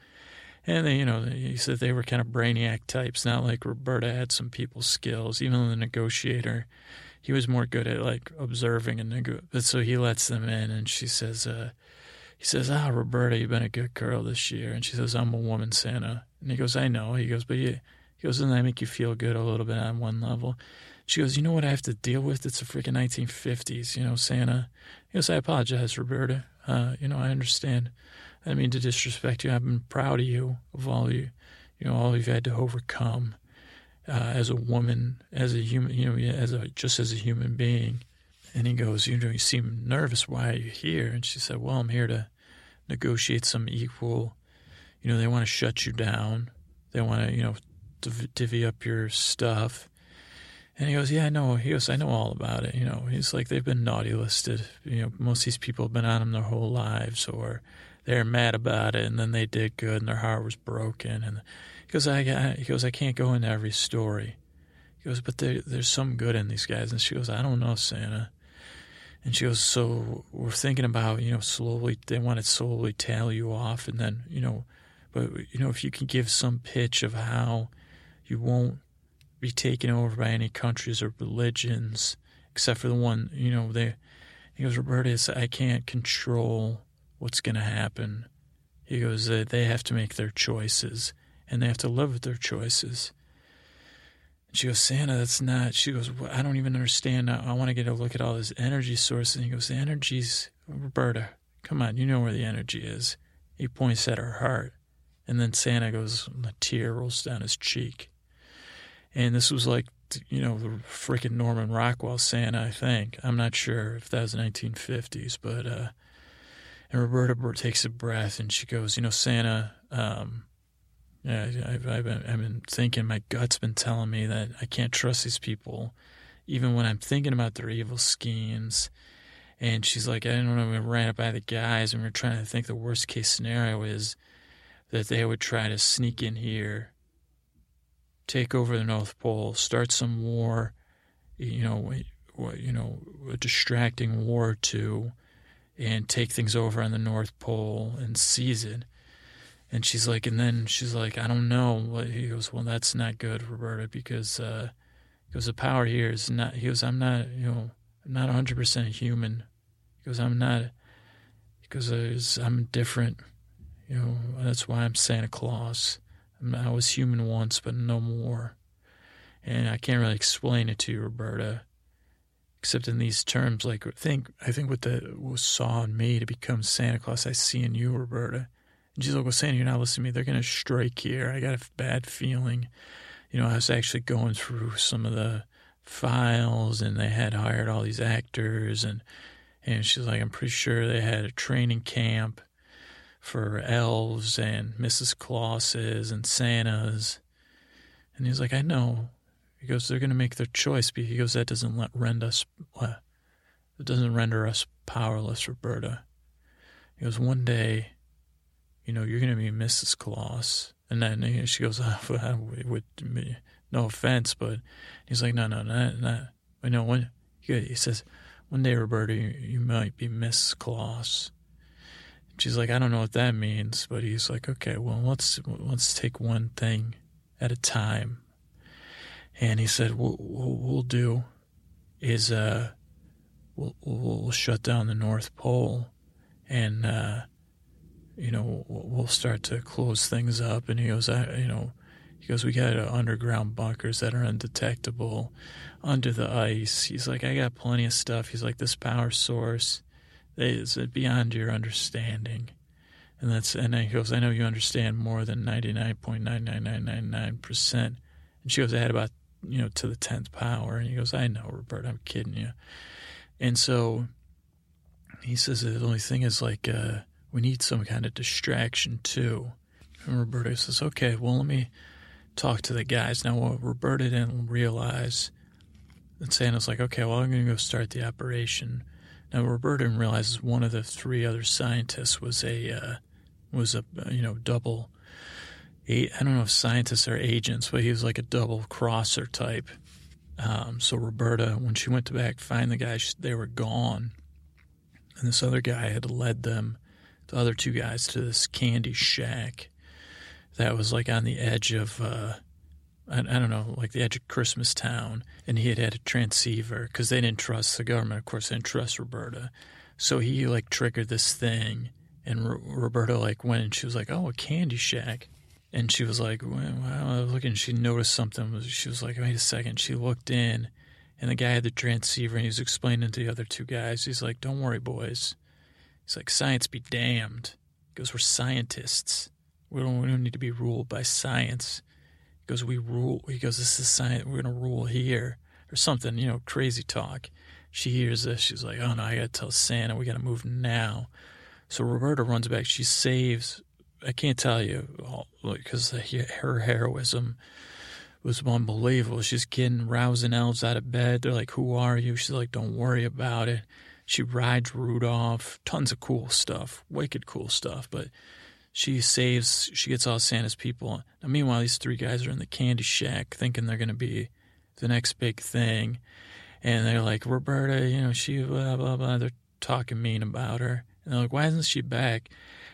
And they, he said they were kind of brainiac types, not like Roberta had some people's skills, even the negotiator. He was more good at observing but so he lets them in, and she says, he says, Roberta, you've been a good girl this year. And she says, I'm a woman, Santa. And he goes, I know. He goes, but doesn't that make you feel good a little bit on one level? She goes, you know what I have to deal with? It's the freaking 1950s, Santa. He goes, I apologize, Roberta. I understand. I didn't mean to disrespect you. I've been proud of you, of all you, all you've had to overcome. As a woman, as a human, as a human being. And he goes, you seem nervous. Why are you here? And she said, well, I'm here to negotiate some equal. They want to shut you down. They want to, divvy up your stuff. And he goes, yeah, I know. He goes, I know all about it. He's like, they've been naughty listed. Most of these people have been on them their whole lives, or they're mad about it, and then they did good, and their heart was broken. And he goes, I can't go into every story. He He goes, but there's some good in these guys. And she goes, I don't know, Santa. And she goes, so we're thinking about, you know, slowly, they want to slowly tail you off. And then, you know, but, you know, if you can give some pitch of how you won't be taken over by any countries or religions, except for the one, you know, he goes, Roberta, I can't control what's going to happen. He goes, they have to make their choices, and they have to live with their choices. And she goes, Santa, that's not, she goes, I don't even understand. I want to get a look at all these energy sources. And he goes, the energy's, Roberta, come on, you know where the energy is. He points at her heart. And then Santa goes, and a tear rolls down his cheek. And this was like, you know, the freaking Norman Rockwell Santa, I think. I'm not sure if that was the 1950s, but, and Roberta takes a breath and she goes, you know, Santa, yeah, I've been thinking, my gut's been telling me that I can't trust these people, even when I'm thinking about their evil schemes. And she's like, I don't know, we ran it by the guys and we were trying to think the worst case scenario is that they would try to sneak in here, take over the North Pole, start some war, you know, a distracting war or two, and take things over on the North Pole and seize it. And she's like, and then she's like, I don't know. He goes, well, that's not good, Roberta, because he goes, the power here is not. He goes, I'm not, you know, I'm not 100% human. He goes, I'm not. He goes, I'm different. You know, that's why I'm Santa Claus. I was human once, but no more. And I can't really explain it to you, Roberta, except in these terms. Like, I think what saw in me to become Santa Claus, I see in you, Roberta. And she's like, well, Santa, you're not listening to me. They're going to strike here. I got a bad feeling. You know, I was actually going through some of the files, and they had hired all these actors. And she's like, I'm pretty sure they had a training camp for elves and Mrs. Clauses and Santas. And he's like, I know. He goes, they're going to make their choice. But he goes, that doesn't render us powerless, Roberta. He goes, one day, you know, you're going to be Mrs. Claus. And then she goes, oh, with me, no offense, but he's like, no. I know one. He says, one day, Roberta, you might be Mrs. Claus. She's like, I don't know what that means, but he's like, okay, well, let's take one thing at a time. And he said, what we'll do is we'll shut down the North Pole, and you know, we'll start to close things up. And he goes, we got underground bunkers that are undetectable under the ice. He's like, I got plenty of stuff. He's like, this power source is beyond your understanding. And he goes, I know you understand more than 99.99999%. And she goes, I had about, you know, to the 10th power. And he goes, I know, Robert, I'm kidding you. And so he says, the only thing is, like, we need some kind of distraction, too. And Roberta says, okay, well, let me talk to the guys. Now, what Roberta didn't realize, and Santa's like, okay, well, I'm going to go start the operation. Now, Roberta realizes one of the three other scientists was a you know, double, I don't know if scientists are agents, but he was like a double crosser type. So Roberta, when she went to back find the guys, they were gone. And this other guy had led them, the other two guys, to this candy shack that was like on the edge of, I don't know, like the edge of Christmas Town, and he had a transceiver because they didn't trust the government. Of course, they didn't trust Roberta. So he, like, triggered this thing, and Roberta, like, went, and she was like, oh, a candy shack. And she was like, well, I was looking, she noticed something. She was like, wait a second. She looked in, and the guy had the transceiver, and he was explaining to the other two guys. He's like, don't worry, boys. He's like, science be damned. He goes, we're scientists. We don't need to be ruled by science. He goes, we rule. He goes, this is science. We're going to rule here, or something, you know, crazy talk. She hears this. She's like, oh, no, I got to tell Santa. We got to move now. So Roberta runs back. She saves. I can't tell you, because her heroism was unbelievable. She's rousing elves out of bed. They're like, who are you? She's like, don't worry about it. She rides Rudolph. Tons of cool stuff. Wicked cool stuff. But she gets all Santa's people. Now, meanwhile, these three guys are in the candy shack thinking they're going to be the next big thing. And they're like, Roberta, you know, she blah, blah, blah. They're talking mean about her. And they're like, why isn't she back?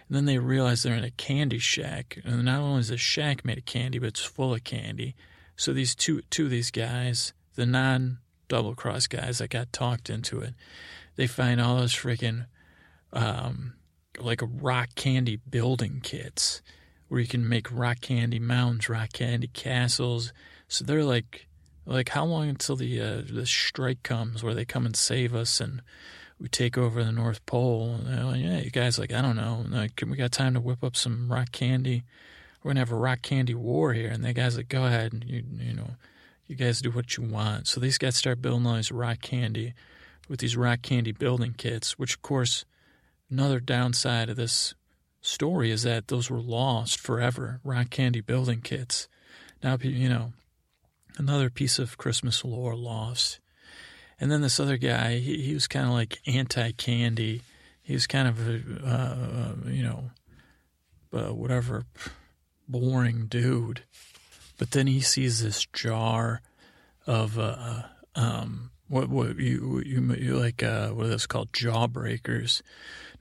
And then they realize they're in a candy shack. And not only is the shack made of candy, but it's full of candy. So these two of these guys, the non-double-cross guys that got talked into it, they find all those freaking, like, rock candy building kits where you can make rock candy mountains, rock candy castles. So they're like how long until the strike comes where they come and save us and we take over the North Pole? And they're like, yeah, you guys, like, I don't know. And like, we got time to whip up some rock candy. We're going to have a rock candy war here. And the guy's like, go ahead. And you know, you guys do what you want. So these guys start building all these rock candy with these rock candy building kits, which, of course, another downside of this story is that those were lost forever, rock candy building kits. Now, you know, another piece of Christmas lore lost. And then this other guy, he was kind of like anti-candy. He was kind of, you know, whatever, boring dude. But then he sees this jar of what are those called? Jawbreakers.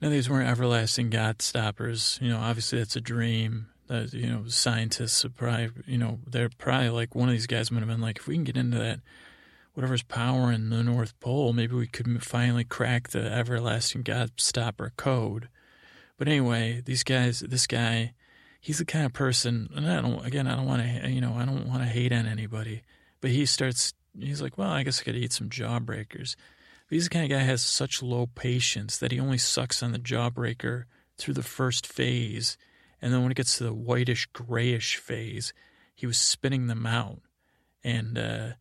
Now, these weren't everlasting God stoppers. You know, obviously that's a dream. You know, scientists are probably, you know, they're probably like, one of these guys might have been like, if we can get into that, whatever's powering the North Pole, maybe we could finally crack the everlasting Godstopper code. But anyway, these guys, this guy, he's the kind of person, and I don't want to hate on anybody, but he's like, well, I guess I could eat some jawbreakers. But he's the kind of guy who has such low patience that he only sucks on the jawbreaker through the first phase. And then when it gets to the whitish, grayish phase, he was spinning them out. And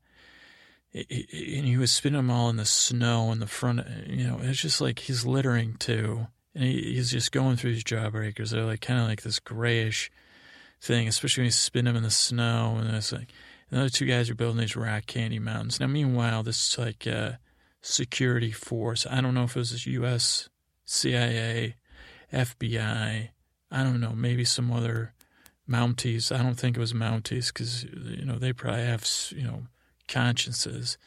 he was spinning them all in the snow in the front. You know, it's just like he's littering too. And he's just going through these jawbreakers. They're like kind of like this grayish thing, especially when you spin them in the snow. And it's like another two guys are building these rock candy mountains. Now, meanwhile, this like security force, I don't know if it was U.S., CIA, FBI, I don't know, maybe some other Mounties. I don't think it was Mounties because, you know, they probably have, you know, consciences.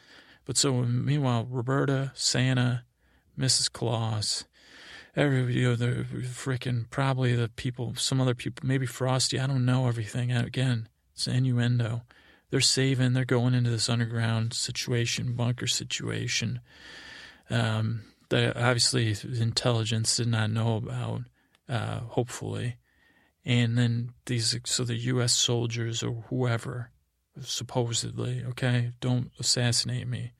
But so meanwhile, Roberta, Santa, Mrs. Claus, everybody, you know, the freaking probably the people, some other people, maybe Frosty, I don't know everything. Again, it's an innuendo. They're saving, they're going into this underground situation, bunker situation that obviously intelligence did not know about. Hopefully. And then so the U.S. soldiers or whoever, supposedly, okay, don't assassinate me.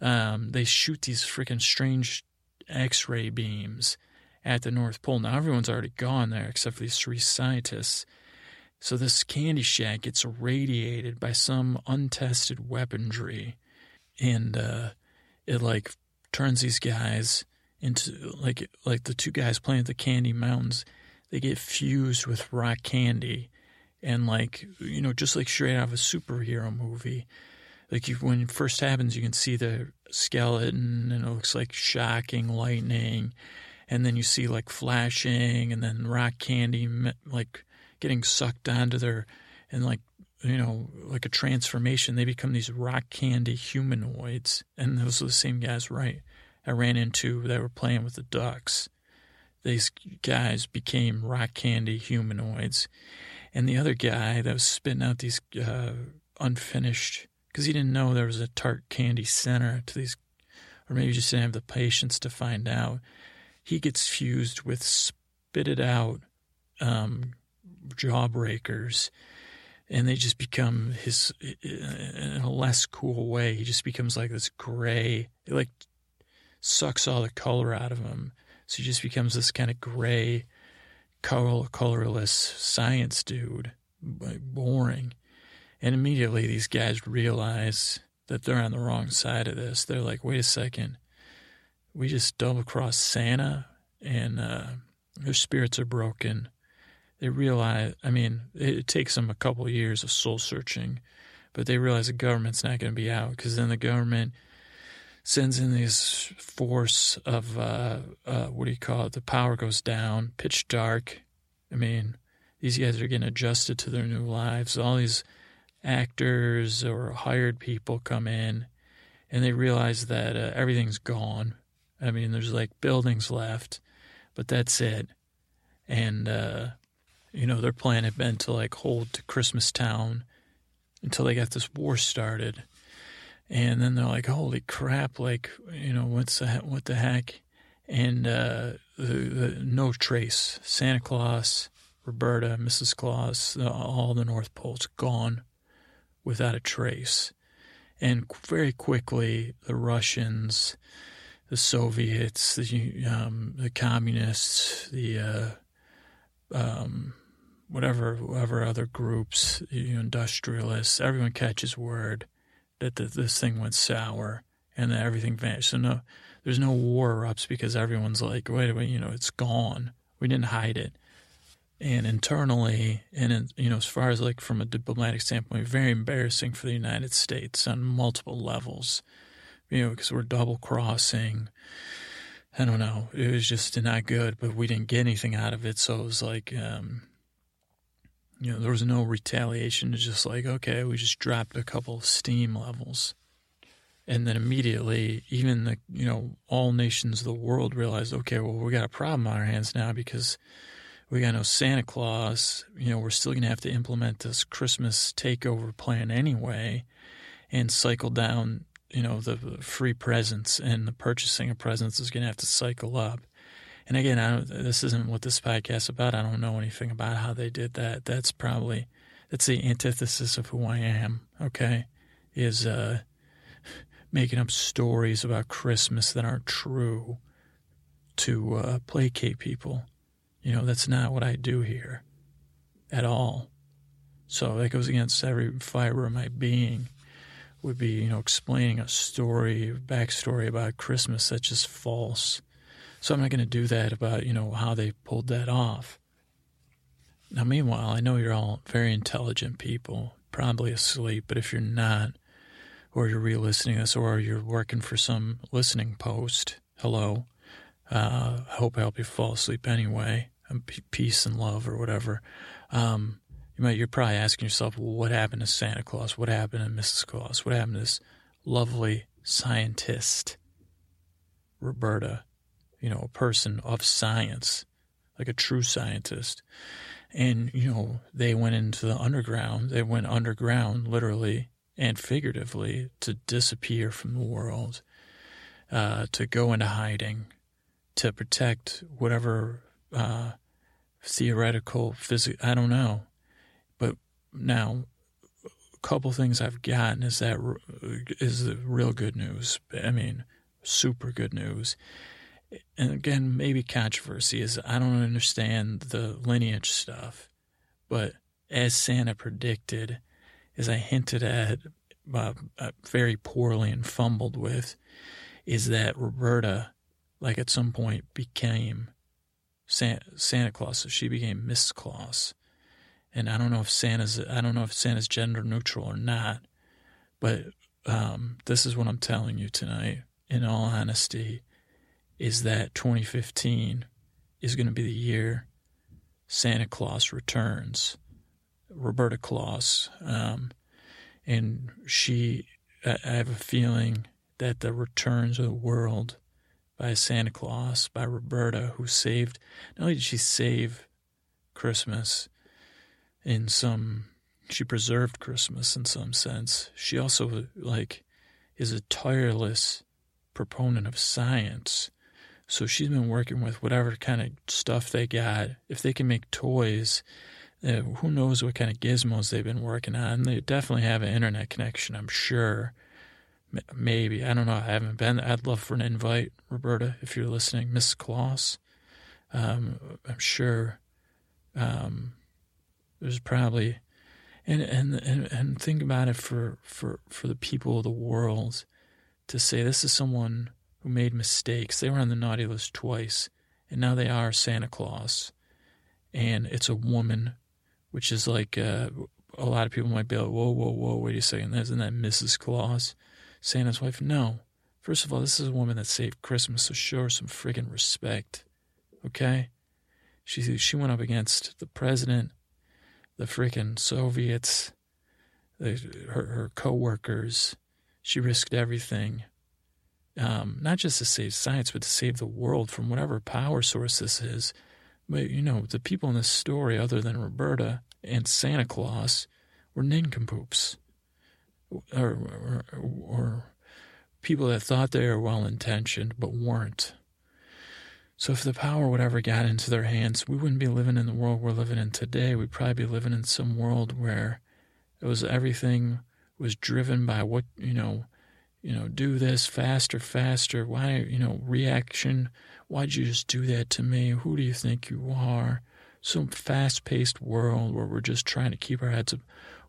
They shoot these freaking strange X-ray beams at the North Pole. Now, everyone's already gone there except for these three scientists. So this candy shack gets irradiated by some untested weaponry. And it, like, turns these guys into, like the two guys playing at the Candy Mountains, they get fused with rock candy. And, like, you know, just like straight out of a superhero movie, like, when it first happens, you can see the skeleton, and it looks like shocking lightning. And then you see, like, flashing, and then rock candy, like, getting sucked onto their, and, like, you know, like a transformation. They become these rock candy humanoids. And those are the same guys, right? I ran into that were playing with the ducks. These guys became rock candy humanoids. And the other guy that was spitting out these unfinished, because he didn't know there was a tart candy center to these, or maybe just didn't have the patience to find out, he gets fused with spitted out jawbreakers. And they just become his, in a less cool way, he just becomes like this gray, like, sucks all the color out of him. So he just becomes this kind of gray, colorless science dude, like boring. And immediately these guys realize that they're on the wrong side of this. They're like, wait a second, we just double-crossed Santa, and their spirits are broken. They realize, I mean, it takes them a couple years of soul-searching, but they realize the government's not going to be out, because then the government sends in this force of, the power goes down, pitch dark. I mean, these guys are getting adjusted to their new lives. All these actors or hired people come in and they realize that everything's gone. I mean, there's like buildings left, but that's it. And, you know, their plan had been to like hold to Christmas Town until they got this war started. And then they're like, holy crap, like, you know, what the heck? And no trace. Santa Claus, Roberta, Mrs. Claus, all the North Pole's gone without a trace. And very quickly, the Russians, the Soviets, the communists, the whatever other groups, you know, industrialists, everyone catches word that this thing went sour and that everything vanished. So no, there's no war erupts because everyone's like, wait, you know, it's gone. We didn't hide it. And internally, and in, you know, as far as like from a diplomatic standpoint, very embarrassing for the United States on multiple levels. You know, because we're double crossing. I don't know. It was just not good, but we didn't get anything out of it. So it was like, you know, there was no retaliation. It's just like, okay, we just dropped a couple of steam levels. And then immediately, even the, you know, all nations of the world realized, okay, well, we got a problem on our hands now because we got no Santa Claus. You know, we're still going to have to implement this Christmas takeover plan anyway and cycle down. You know, the free presents and the purchasing of presents is going to have to cycle up. And again, this isn't what this podcast is about. I don't know anything about how they did that. That's the antithesis of who I am, okay, is making up stories about Christmas that aren't true to placate people. You know, that's not what I do here at all. So that goes against every fiber of my being. Would be, you know, explaining a story, backstory about Christmas that's just false. So I'm not going to do that about, you know, how they pulled that off. Now, meanwhile, I know you're all very intelligent people, probably asleep, but if you're not, or you're re-listening this, or you're working for some listening post, hello. I hope I help you fall asleep anyway. Peace and love or whatever. You're probably asking yourself, well, what happened to Santa Claus? What happened to Mrs. Claus? What happened to this lovely scientist, Roberta? You know, a person of science, like a true scientist. And, you know, they went into the underground. They went underground, literally and figuratively, to disappear from the world, to go into hiding, to protect whatever theoretical physics, I don't know. Now, a couple things I've gotten is the real good news. I mean, super good news. And again, maybe controversy is I don't understand the lineage stuff. But as Santa predicted, as I hinted at very poorly and fumbled with, is that Roberta, like at some point, became Santa Claus. So she became Miss Claus. And I don't know if Santa's gender neutral or not, but this is what I'm telling you tonight, in all honesty, is that 2015 is going to be the year Santa Claus returns. Roberta Claus, and I have a feeling that the returns of the world by Santa Claus, by Roberta, who saved, not only did she save Christmas, she preserved Christmas in some sense. She also, like, is a tireless proponent of science. So she's been working with whatever kind of stuff they got. If they can make toys, who knows what kind of gizmos they've been working on. They definitely have an internet connection, I'm sure. Maybe. I don't know. I haven't been there. I'd love for an invite, Roberta, if you're listening. Miss Claus. I'm sure... there's probably, and think about it for the people of the world to say this is someone who made mistakes. They were on the naughty list twice, and now they are Santa Claus. And it's a woman, which is like a lot of people might be like, whoa, wait a second. Isn't that Mrs. Claus, Santa's wife? No. First of all, this is a woman that saved Christmas, so show her some friggin' respect, okay? She went up against the president, the freaking Soviets, her co-workers. She risked everything, not just to save science, but to save the world from whatever power source this is. But, you know, the people in this story, other than Roberta and Santa Claus, were nincompoops or people that thought they were well-intentioned but weren't. So if the power would ever got into their hands, we wouldn't be living in the world we're living in today. We'd probably be living in some world where it was everything was driven by what, you know, do this faster. Why, you know, reaction. Why'd you just do that to me? Who do you think you are? Some fast-paced world where we're just trying to keep our heads up.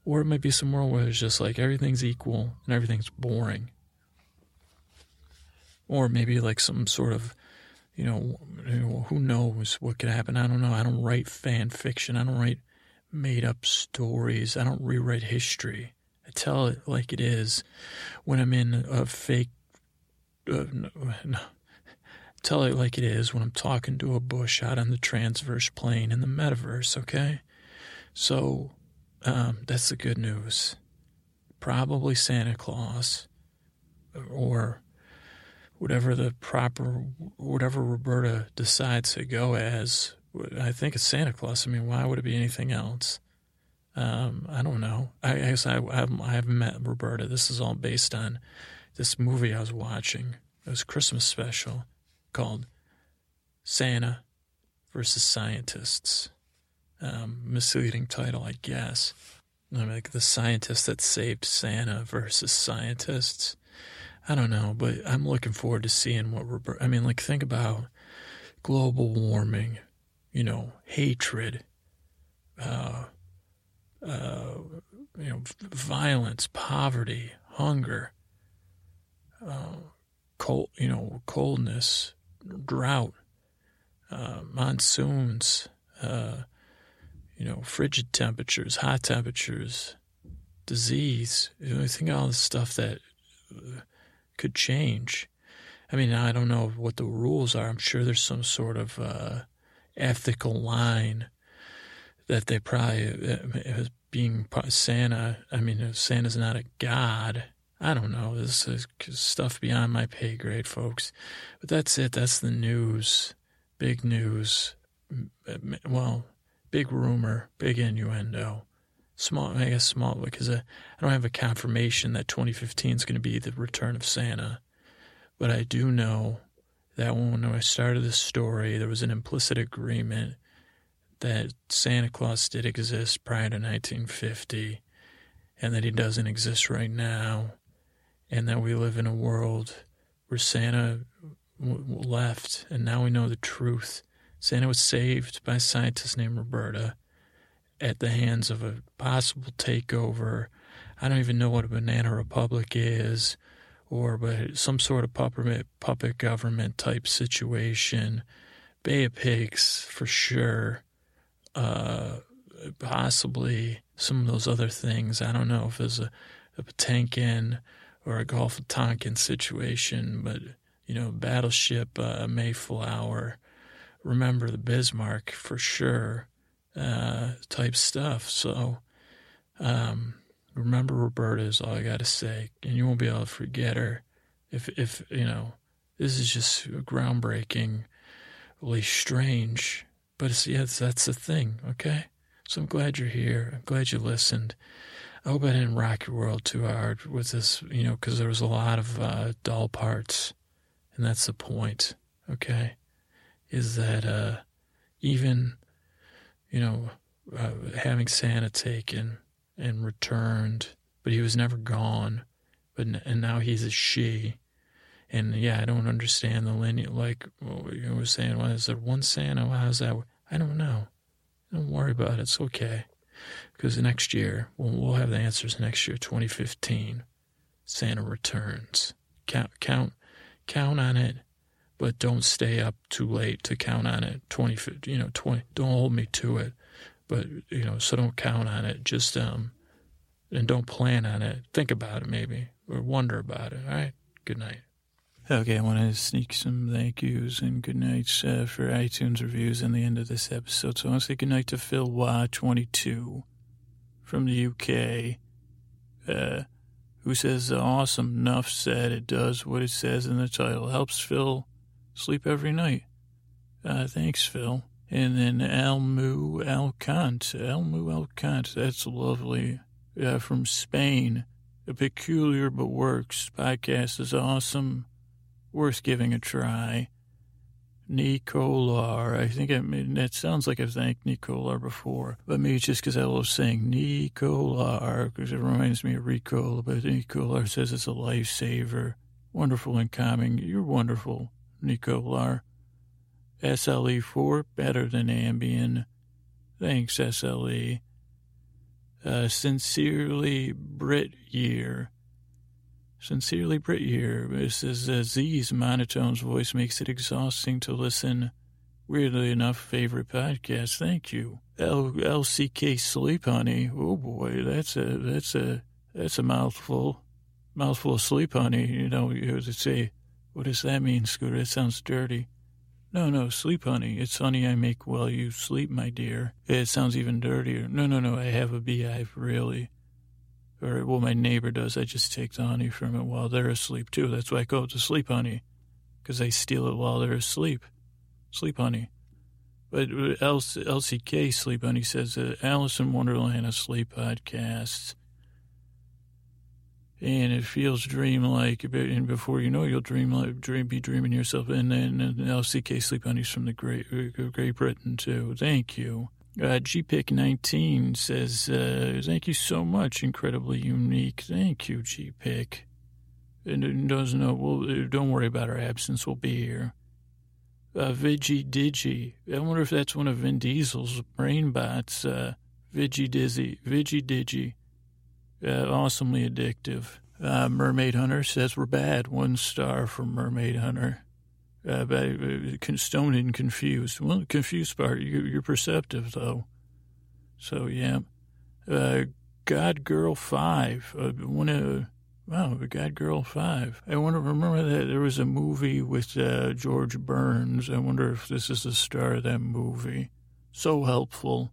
Or it might be some world where it's just like everything's equal and everything's boring. Or maybe like some sort of, you know, who knows what could happen. I don't know. I don't write fan fiction. I don't write made-up stories. I don't rewrite history. I tell it like it is when I'm in a fake... Tell it like it is when I'm talking to a bush out on the transverse plane in the metaverse, okay? So, that's the good news. Probably Santa Claus or whatever Roberta decides to go as. I think it's Santa Claus. I mean, why would it be anything else? I don't know. I guess I haven't met Roberta. This is all based on this movie I was watching. It was a Christmas special called Santa versus Scientists. Misleading title, I guess. I mean, like the scientist that saved Santa versus scientists. I don't know, but I'm looking forward to seeing what Roberta... I mean, like, think about global warming, you know, hatred, you know, violence, poverty, hunger, cold, you know, coldness, drought, monsoons, you know, frigid temperatures, hot temperatures, disease. You know, think of all the stuff that could change. I mean, I don't know what the rules are. I'm sure there's some sort of ethical line that they probably, being Santa, I mean, if Santa's not a god, I don't know. This is stuff beyond my pay grade, folks. But that's it. That's the news. Big news. Well, big rumor, big innuendo. Small, I guess small, because I don't have a confirmation that 2015 is going to be the return of Santa. But I do know that when I started this story, there was an implicit agreement that Santa Claus did exist prior to 1950 and that he doesn't exist right now, and that we live in a world where Santa left, and now we know the truth. Santa was saved by a scientist named Roberta at the hands of a possible takeover. I don't even know what a banana republic is, or but some sort of puppet government type situation. Bay of Pigs, for sure, possibly some of those other things. I don't know if there's a Potemkin or a Gulf of Tonkin situation, but, you know, Battleship, Mayflower, Remember the Bismarck, for sure, type stuff. So Remember Roberta is all I got to say, and you won't be able to forget her. If you know, this is just groundbreaking, really strange, but it's, yeah, that's the thing, okay? So I'm glad you're here. I'm glad you listened. I hope I didn't rock your world too hard with this, you know, because there was a lot of dull parts, and that's the point, okay, is that even, you know, having Santa taken and returned, but he was never gone, but and now he's a she, and, yeah, I don't understand the lineage, like you were saying, well, is there one Santa? How is that? I don't know. Don't worry about it. It's okay. Because next year, we'll have the answers next year, 2015. Santa returns. Count on it, but don't stay up too late to count on it. 2015, you know, don't hold me to it. But, you know, so don't count on it. Just, and don't plan on it. Think about it maybe, or wonder about it. All right? Good night. Okay, I want to sneak some thank yous and good nights for iTunes reviews in the end of this episode. So I want to say good night to Phil Waugh 22 from the UK. who says the awesome nuff said it does what it says in the title. Helps Phil sleep every night. Thanks, Phil. And then Almu Alcant. Almu Alcant, that's lovely. From Spain. A peculiar but works. Podcast is awesome. Worth giving a try. Nicolar. I think that sounds like I've thanked Nicolar before, but maybe it's just because I love saying Nicolar, because it reminds me of Ricola, but Nicolar says it's a lifesaver. Wonderful and calming. You're wonderful, Nicolar. SLE4, better than Ambien. Thanks, SLE. Sincerely, Brit Year. Sincerely, Brit Year. This is Z's monotone's voice makes it exhausting to listen. Weirdly enough, favorite podcast. Thank you. LCK Sleep Honey. Oh boy, that's a mouthful. Mouthful of sleep honey. You know, you would say, what does that mean, Scooter? That sounds dirty. No, sleep honey. It's honey I make while you sleep, my dear. It sounds even dirtier. No, I have a beehive, really. Or, well, my neighbor does. I just take the honey from it while they're asleep, too. That's why I call it the sleep honey, because I steal it while they're asleep. Sleep honey. But LCK Sleep Honey says, Alice in Wonderland, a sleep podcast. And it feels dreamlike, and before you know it, you'll be dreaming yourself. And then LCK Sleep Honey's from the Great Britain, too. Thank you. GPick19 says, thank you so much, incredibly unique. Thank you, GPick. And doesn't know, well, don't worry about our absence, we'll be here. Vigi Digi. I wonder if that's one of Vin Diesel's brain bots. Vigi Dizzy. Vigi Digi. Awesomely addictive. Mermaid Hunter says, we're bad. 1 star for Mermaid Hunter. Stoned and confused. Well, the confused part, you're perceptive, though. So, yeah. God Girl 5. God Girl 5. I wonder, remember that there was a movie with George Burns. I wonder if this is the star of that movie. So helpful.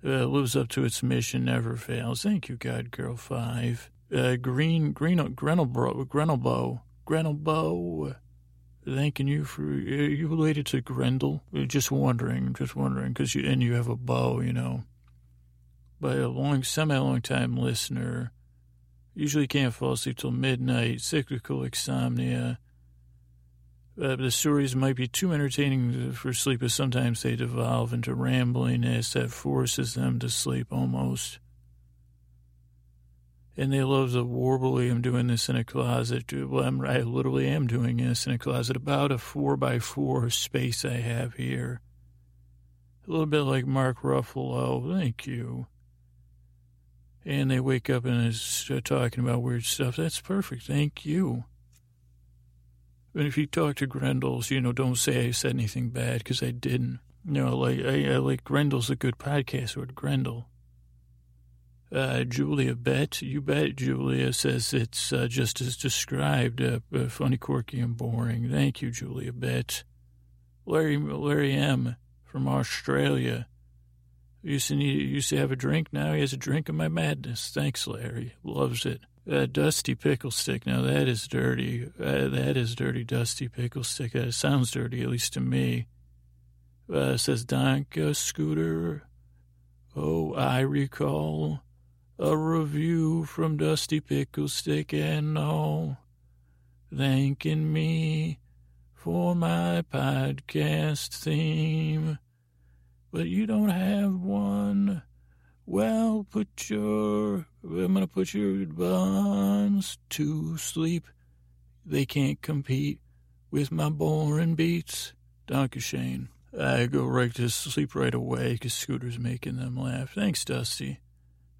Lives up to its mission, never fails. Thank you, God Girl 5. Grenelbo. Thanking you for, are you related to Grendel? Just wondering, because you have a bow, you know. But a semi-long-time listener, usually can't fall asleep till midnight, cyclical insomnia. The stories might be too entertaining for sleep, as sometimes they devolve into ramblingness that forces them to sleep almost. And they love the warbly, I'm doing this in a closet. Well, I literally am doing this in a closet, about a 4x4 space I have here. A little bit like Mark Ruffalo, thank you. And they wake up and is talking about weird stuff. That's perfect, thank you. And if you talk to Grendels, you know, don't say I said anything bad, because I didn't. You know, like, I like Grendel's a good podcast word, Grendel. Julia Bet, you bet, Julia, says it's just as described, funny, quirky, and boring. Thank you, Julia Bet. Larry M. from Australia. Used to have a drink, now he has a drink of my madness. Thanks, Larry. Loves it. Dusty Pickle Stick, now that is dirty. Dusty Pickle Stick. That sounds dirty, at least to me. Says Donka Scooter. Oh, I recall. A review from Dusty Pickle Stick and all, thanking me for my podcast theme. But you don't have one. Well, I'm going to put your buns to sleep. They can't compete with my boring beats. Donkey Shane. I go right to sleep right away because Scooter's making them laugh. Thanks, Dusty.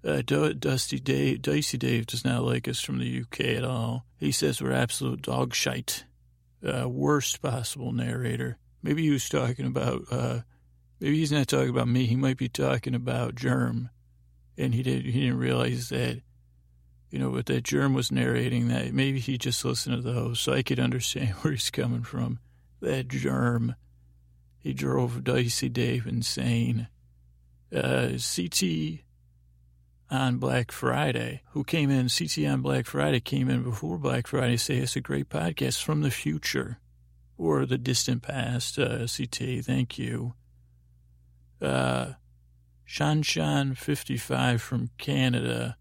Dicey Dave does not like us from the UK at all. He says we're absolute dog shite. Worst possible narrator. Maybe he was talking about, maybe he's not talking about me. He might be talking about Germ. And he didn't realize that, you know, what that Germ was narrating that. Maybe he just listened to those, so I could understand where he's coming from. That Germ. He drove Dicey Dave insane. CT... on Black Friday, who came in, CT on Black Friday, came in before Black Friday, say it's a great podcast from the future or the distant past. CT, thank you. Shan-Shan55 from Canada.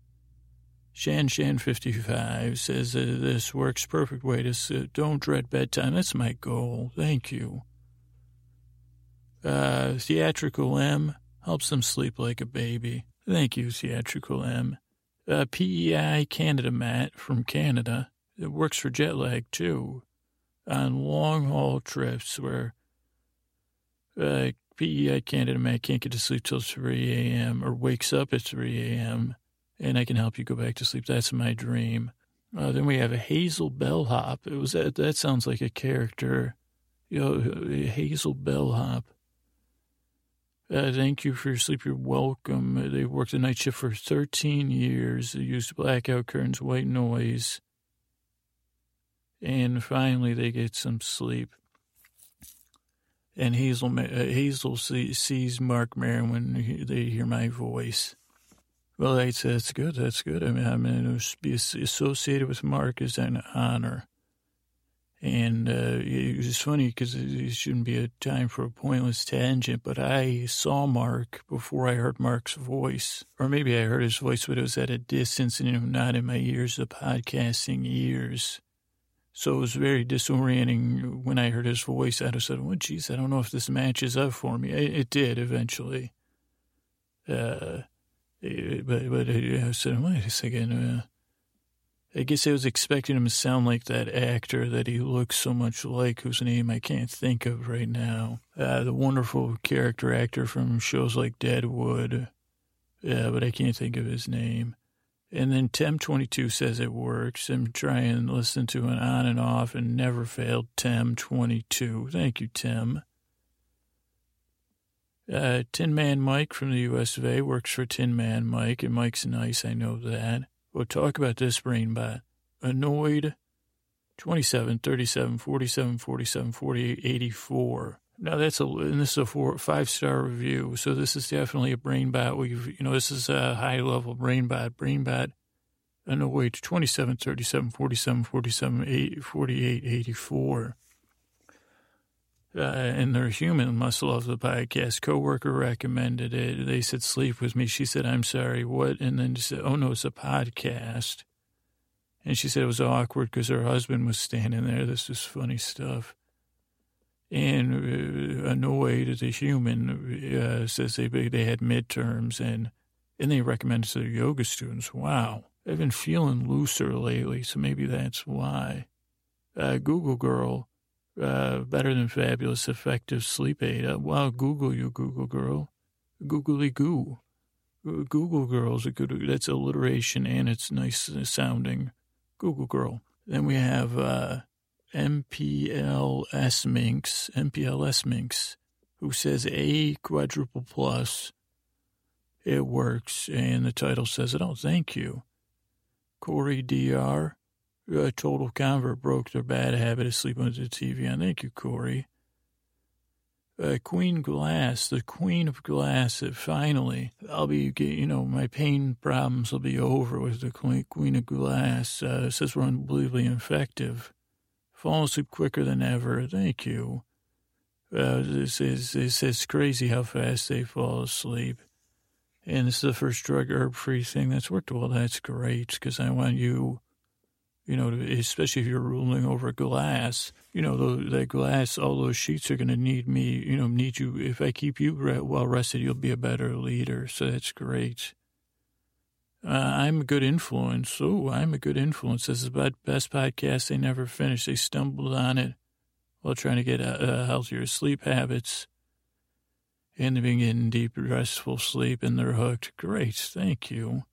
Shan-Shan55 says this works perfect way to don't dread bedtime. That's my goal. Thank you. Theatrical M helps them sleep like a baby. Thank you, Theatrical M. PEI Canada Matt from Canada. It works for jet lag, too, on long-haul trips where PEI Canada Matt can't get to sleep till 3 a.m. or wakes up at 3 a.m., and I can help you go back to sleep. That's my dream. Then we have a Hazel Bellhop. It was that sounds like a character. You know, Hazel Bellhop. Thank you for your sleep. You're welcome. They worked the night shift for 13 years. They used blackout curtains, white noise. And finally, they get some sleep. And Hazel sees Mark Maron when they hear my voice. Well, that's good. That's good. I mean, to be associated with Mark is an honor. And it's funny because it shouldn't be a time for a pointless tangent, but I saw Mark before I heard Mark's voice. Or maybe I heard his voice, but it was at a distance and not in my ears, the podcasting ears. So it was very disorienting when I heard his voice. I just said, well, geez, I don't know if this matches up for me. It did eventually. But I said, wait a second, I guess I was expecting him to sound like that actor that he looks so much like, whose name I can't think of right now. The wonderful character actor from shows like Deadwood, but I can't think of his name. And then Tem22 says it works. I'm trying to listen to an on and off and never failed Tem22. Thank you, Tim. Tin Man Mike from the US of A works for Tin Man Mike, and Mike's nice, I know that. We'll talk about this brain bot. Annoyed 27, 37, 47, 47, 48, 84. Now, this is a 5-star review, so this is definitely a brain bot. This is a high-level brain bot. Brain bot, annoyed 27, 37, 47, 47, 48, 84. And their human must love the podcast. Coworker recommended it. They said, sleep with me. She said, I'm sorry, what? And then she said, oh, no, it's a podcast. And she said it was awkward because her husband was standing there. This is funny stuff. And annoyed, the human says they had midterms and they recommended it to their yoga students. Wow. I've been feeling looser lately, so maybe that's why. Google Girl. Better than fabulous, effective sleep aid. Wow, Google you, Google girl. Googly goo. Google girl's a good, that's alliteration and it's nice sounding. Google girl. Then we have MPLS Minx, who says A quadruple plus. It works, and the title says it all. Thank you. Corey DR. A total convert broke their bad habit of sleeping with the TV on. Thank you, Corey. Queen Glass, the Queen of Glass, finally, my pain problems will be over with the Queen of Glass. Says we're unbelievably effective. Fall asleep quicker than ever. Thank you. It's crazy how fast they fall asleep. And it's the first drug herb-free thing that's worked well. That's great, because I want you... especially if you're ruling over glass, that glass, all those sheets are going to need me, need you. If I keep you well rested, you'll be a better leader. So that's great. I'm a good influence. Oh, I'm a good influence. This is the best podcast they never finished. They stumbled on it while trying to get healthier sleep habits. And they've been getting deep, restful sleep, and they're hooked. Great. Thank you.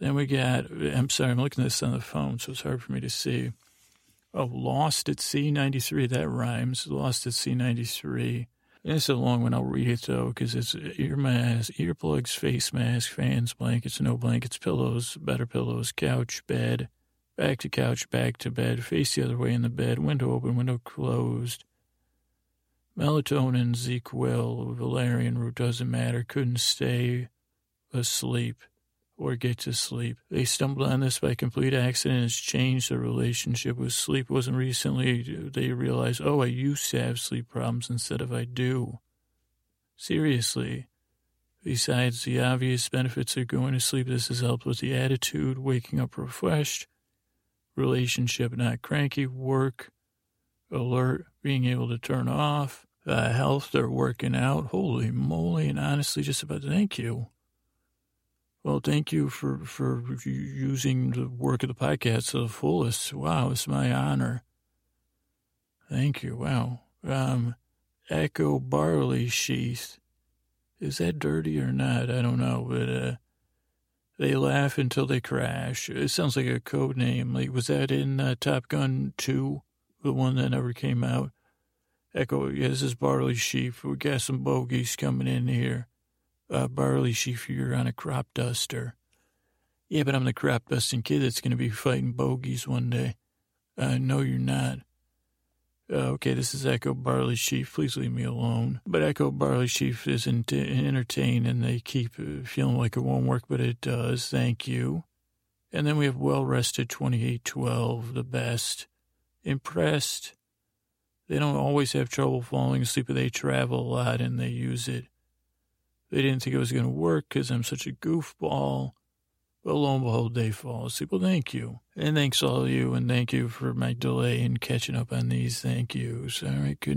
Then we got, I'm sorry, I'm looking at this on the phone, so it's hard for me to see. Oh, Lost at Sea 93, that rhymes. Lost at Sea 93. And it's a long one, I'll read it though, because it's ear mask, earplugs, face mask, fans, blankets, no blankets, pillows, better pillows, couch, bed, back to couch, back to bed, face the other way in the bed, window open, window closed. Melatonin, Zequel, valerian root, doesn't matter, couldn't stay asleep. or get to sleep. They stumbled on this by complete accident. It's changed their relationship with sleep. It wasn't recently they realized, oh, I used to have sleep problems instead of I do. Seriously. Besides the obvious benefits of going to sleep, this has helped with the attitude, waking up refreshed, relationship not cranky, work, alert, being able to turn off, health, they're working out. Holy moly, and honestly, just about thank you. Well, thank you for using the work of the podcast to the fullest. Wow, it's my honor. Thank you, wow. Echo Barley Sheath. Is that dirty or not? I don't know, but they laugh until they crash. It sounds like a code name. Like, was that in Top Gun 2, the one that never came out? Echo, yeah, this is Barley Sheath. We got some bogeys coming in here. Barley Sheaf, you're on a crop duster. Yeah, but I'm the crop dusting kid that's going to be fighting bogeys one day. No, you're not. Okay, this is Echo Barley Sheaf. Please leave me alone. But Echo Barley Sheaf isn't entertained, and they keep feeling like it won't work, but it does. Thank you. And then we have well-rested 2812, the best. Impressed. They don't always have trouble falling asleep, but they travel a lot, and they use it. They didn't think it was going to work because I'm such a goofball. But lo and behold, they fall asleep. Well, thank you. And thanks all of you, and thank you for my delay in catching up on these. Thank yous. All right, good night.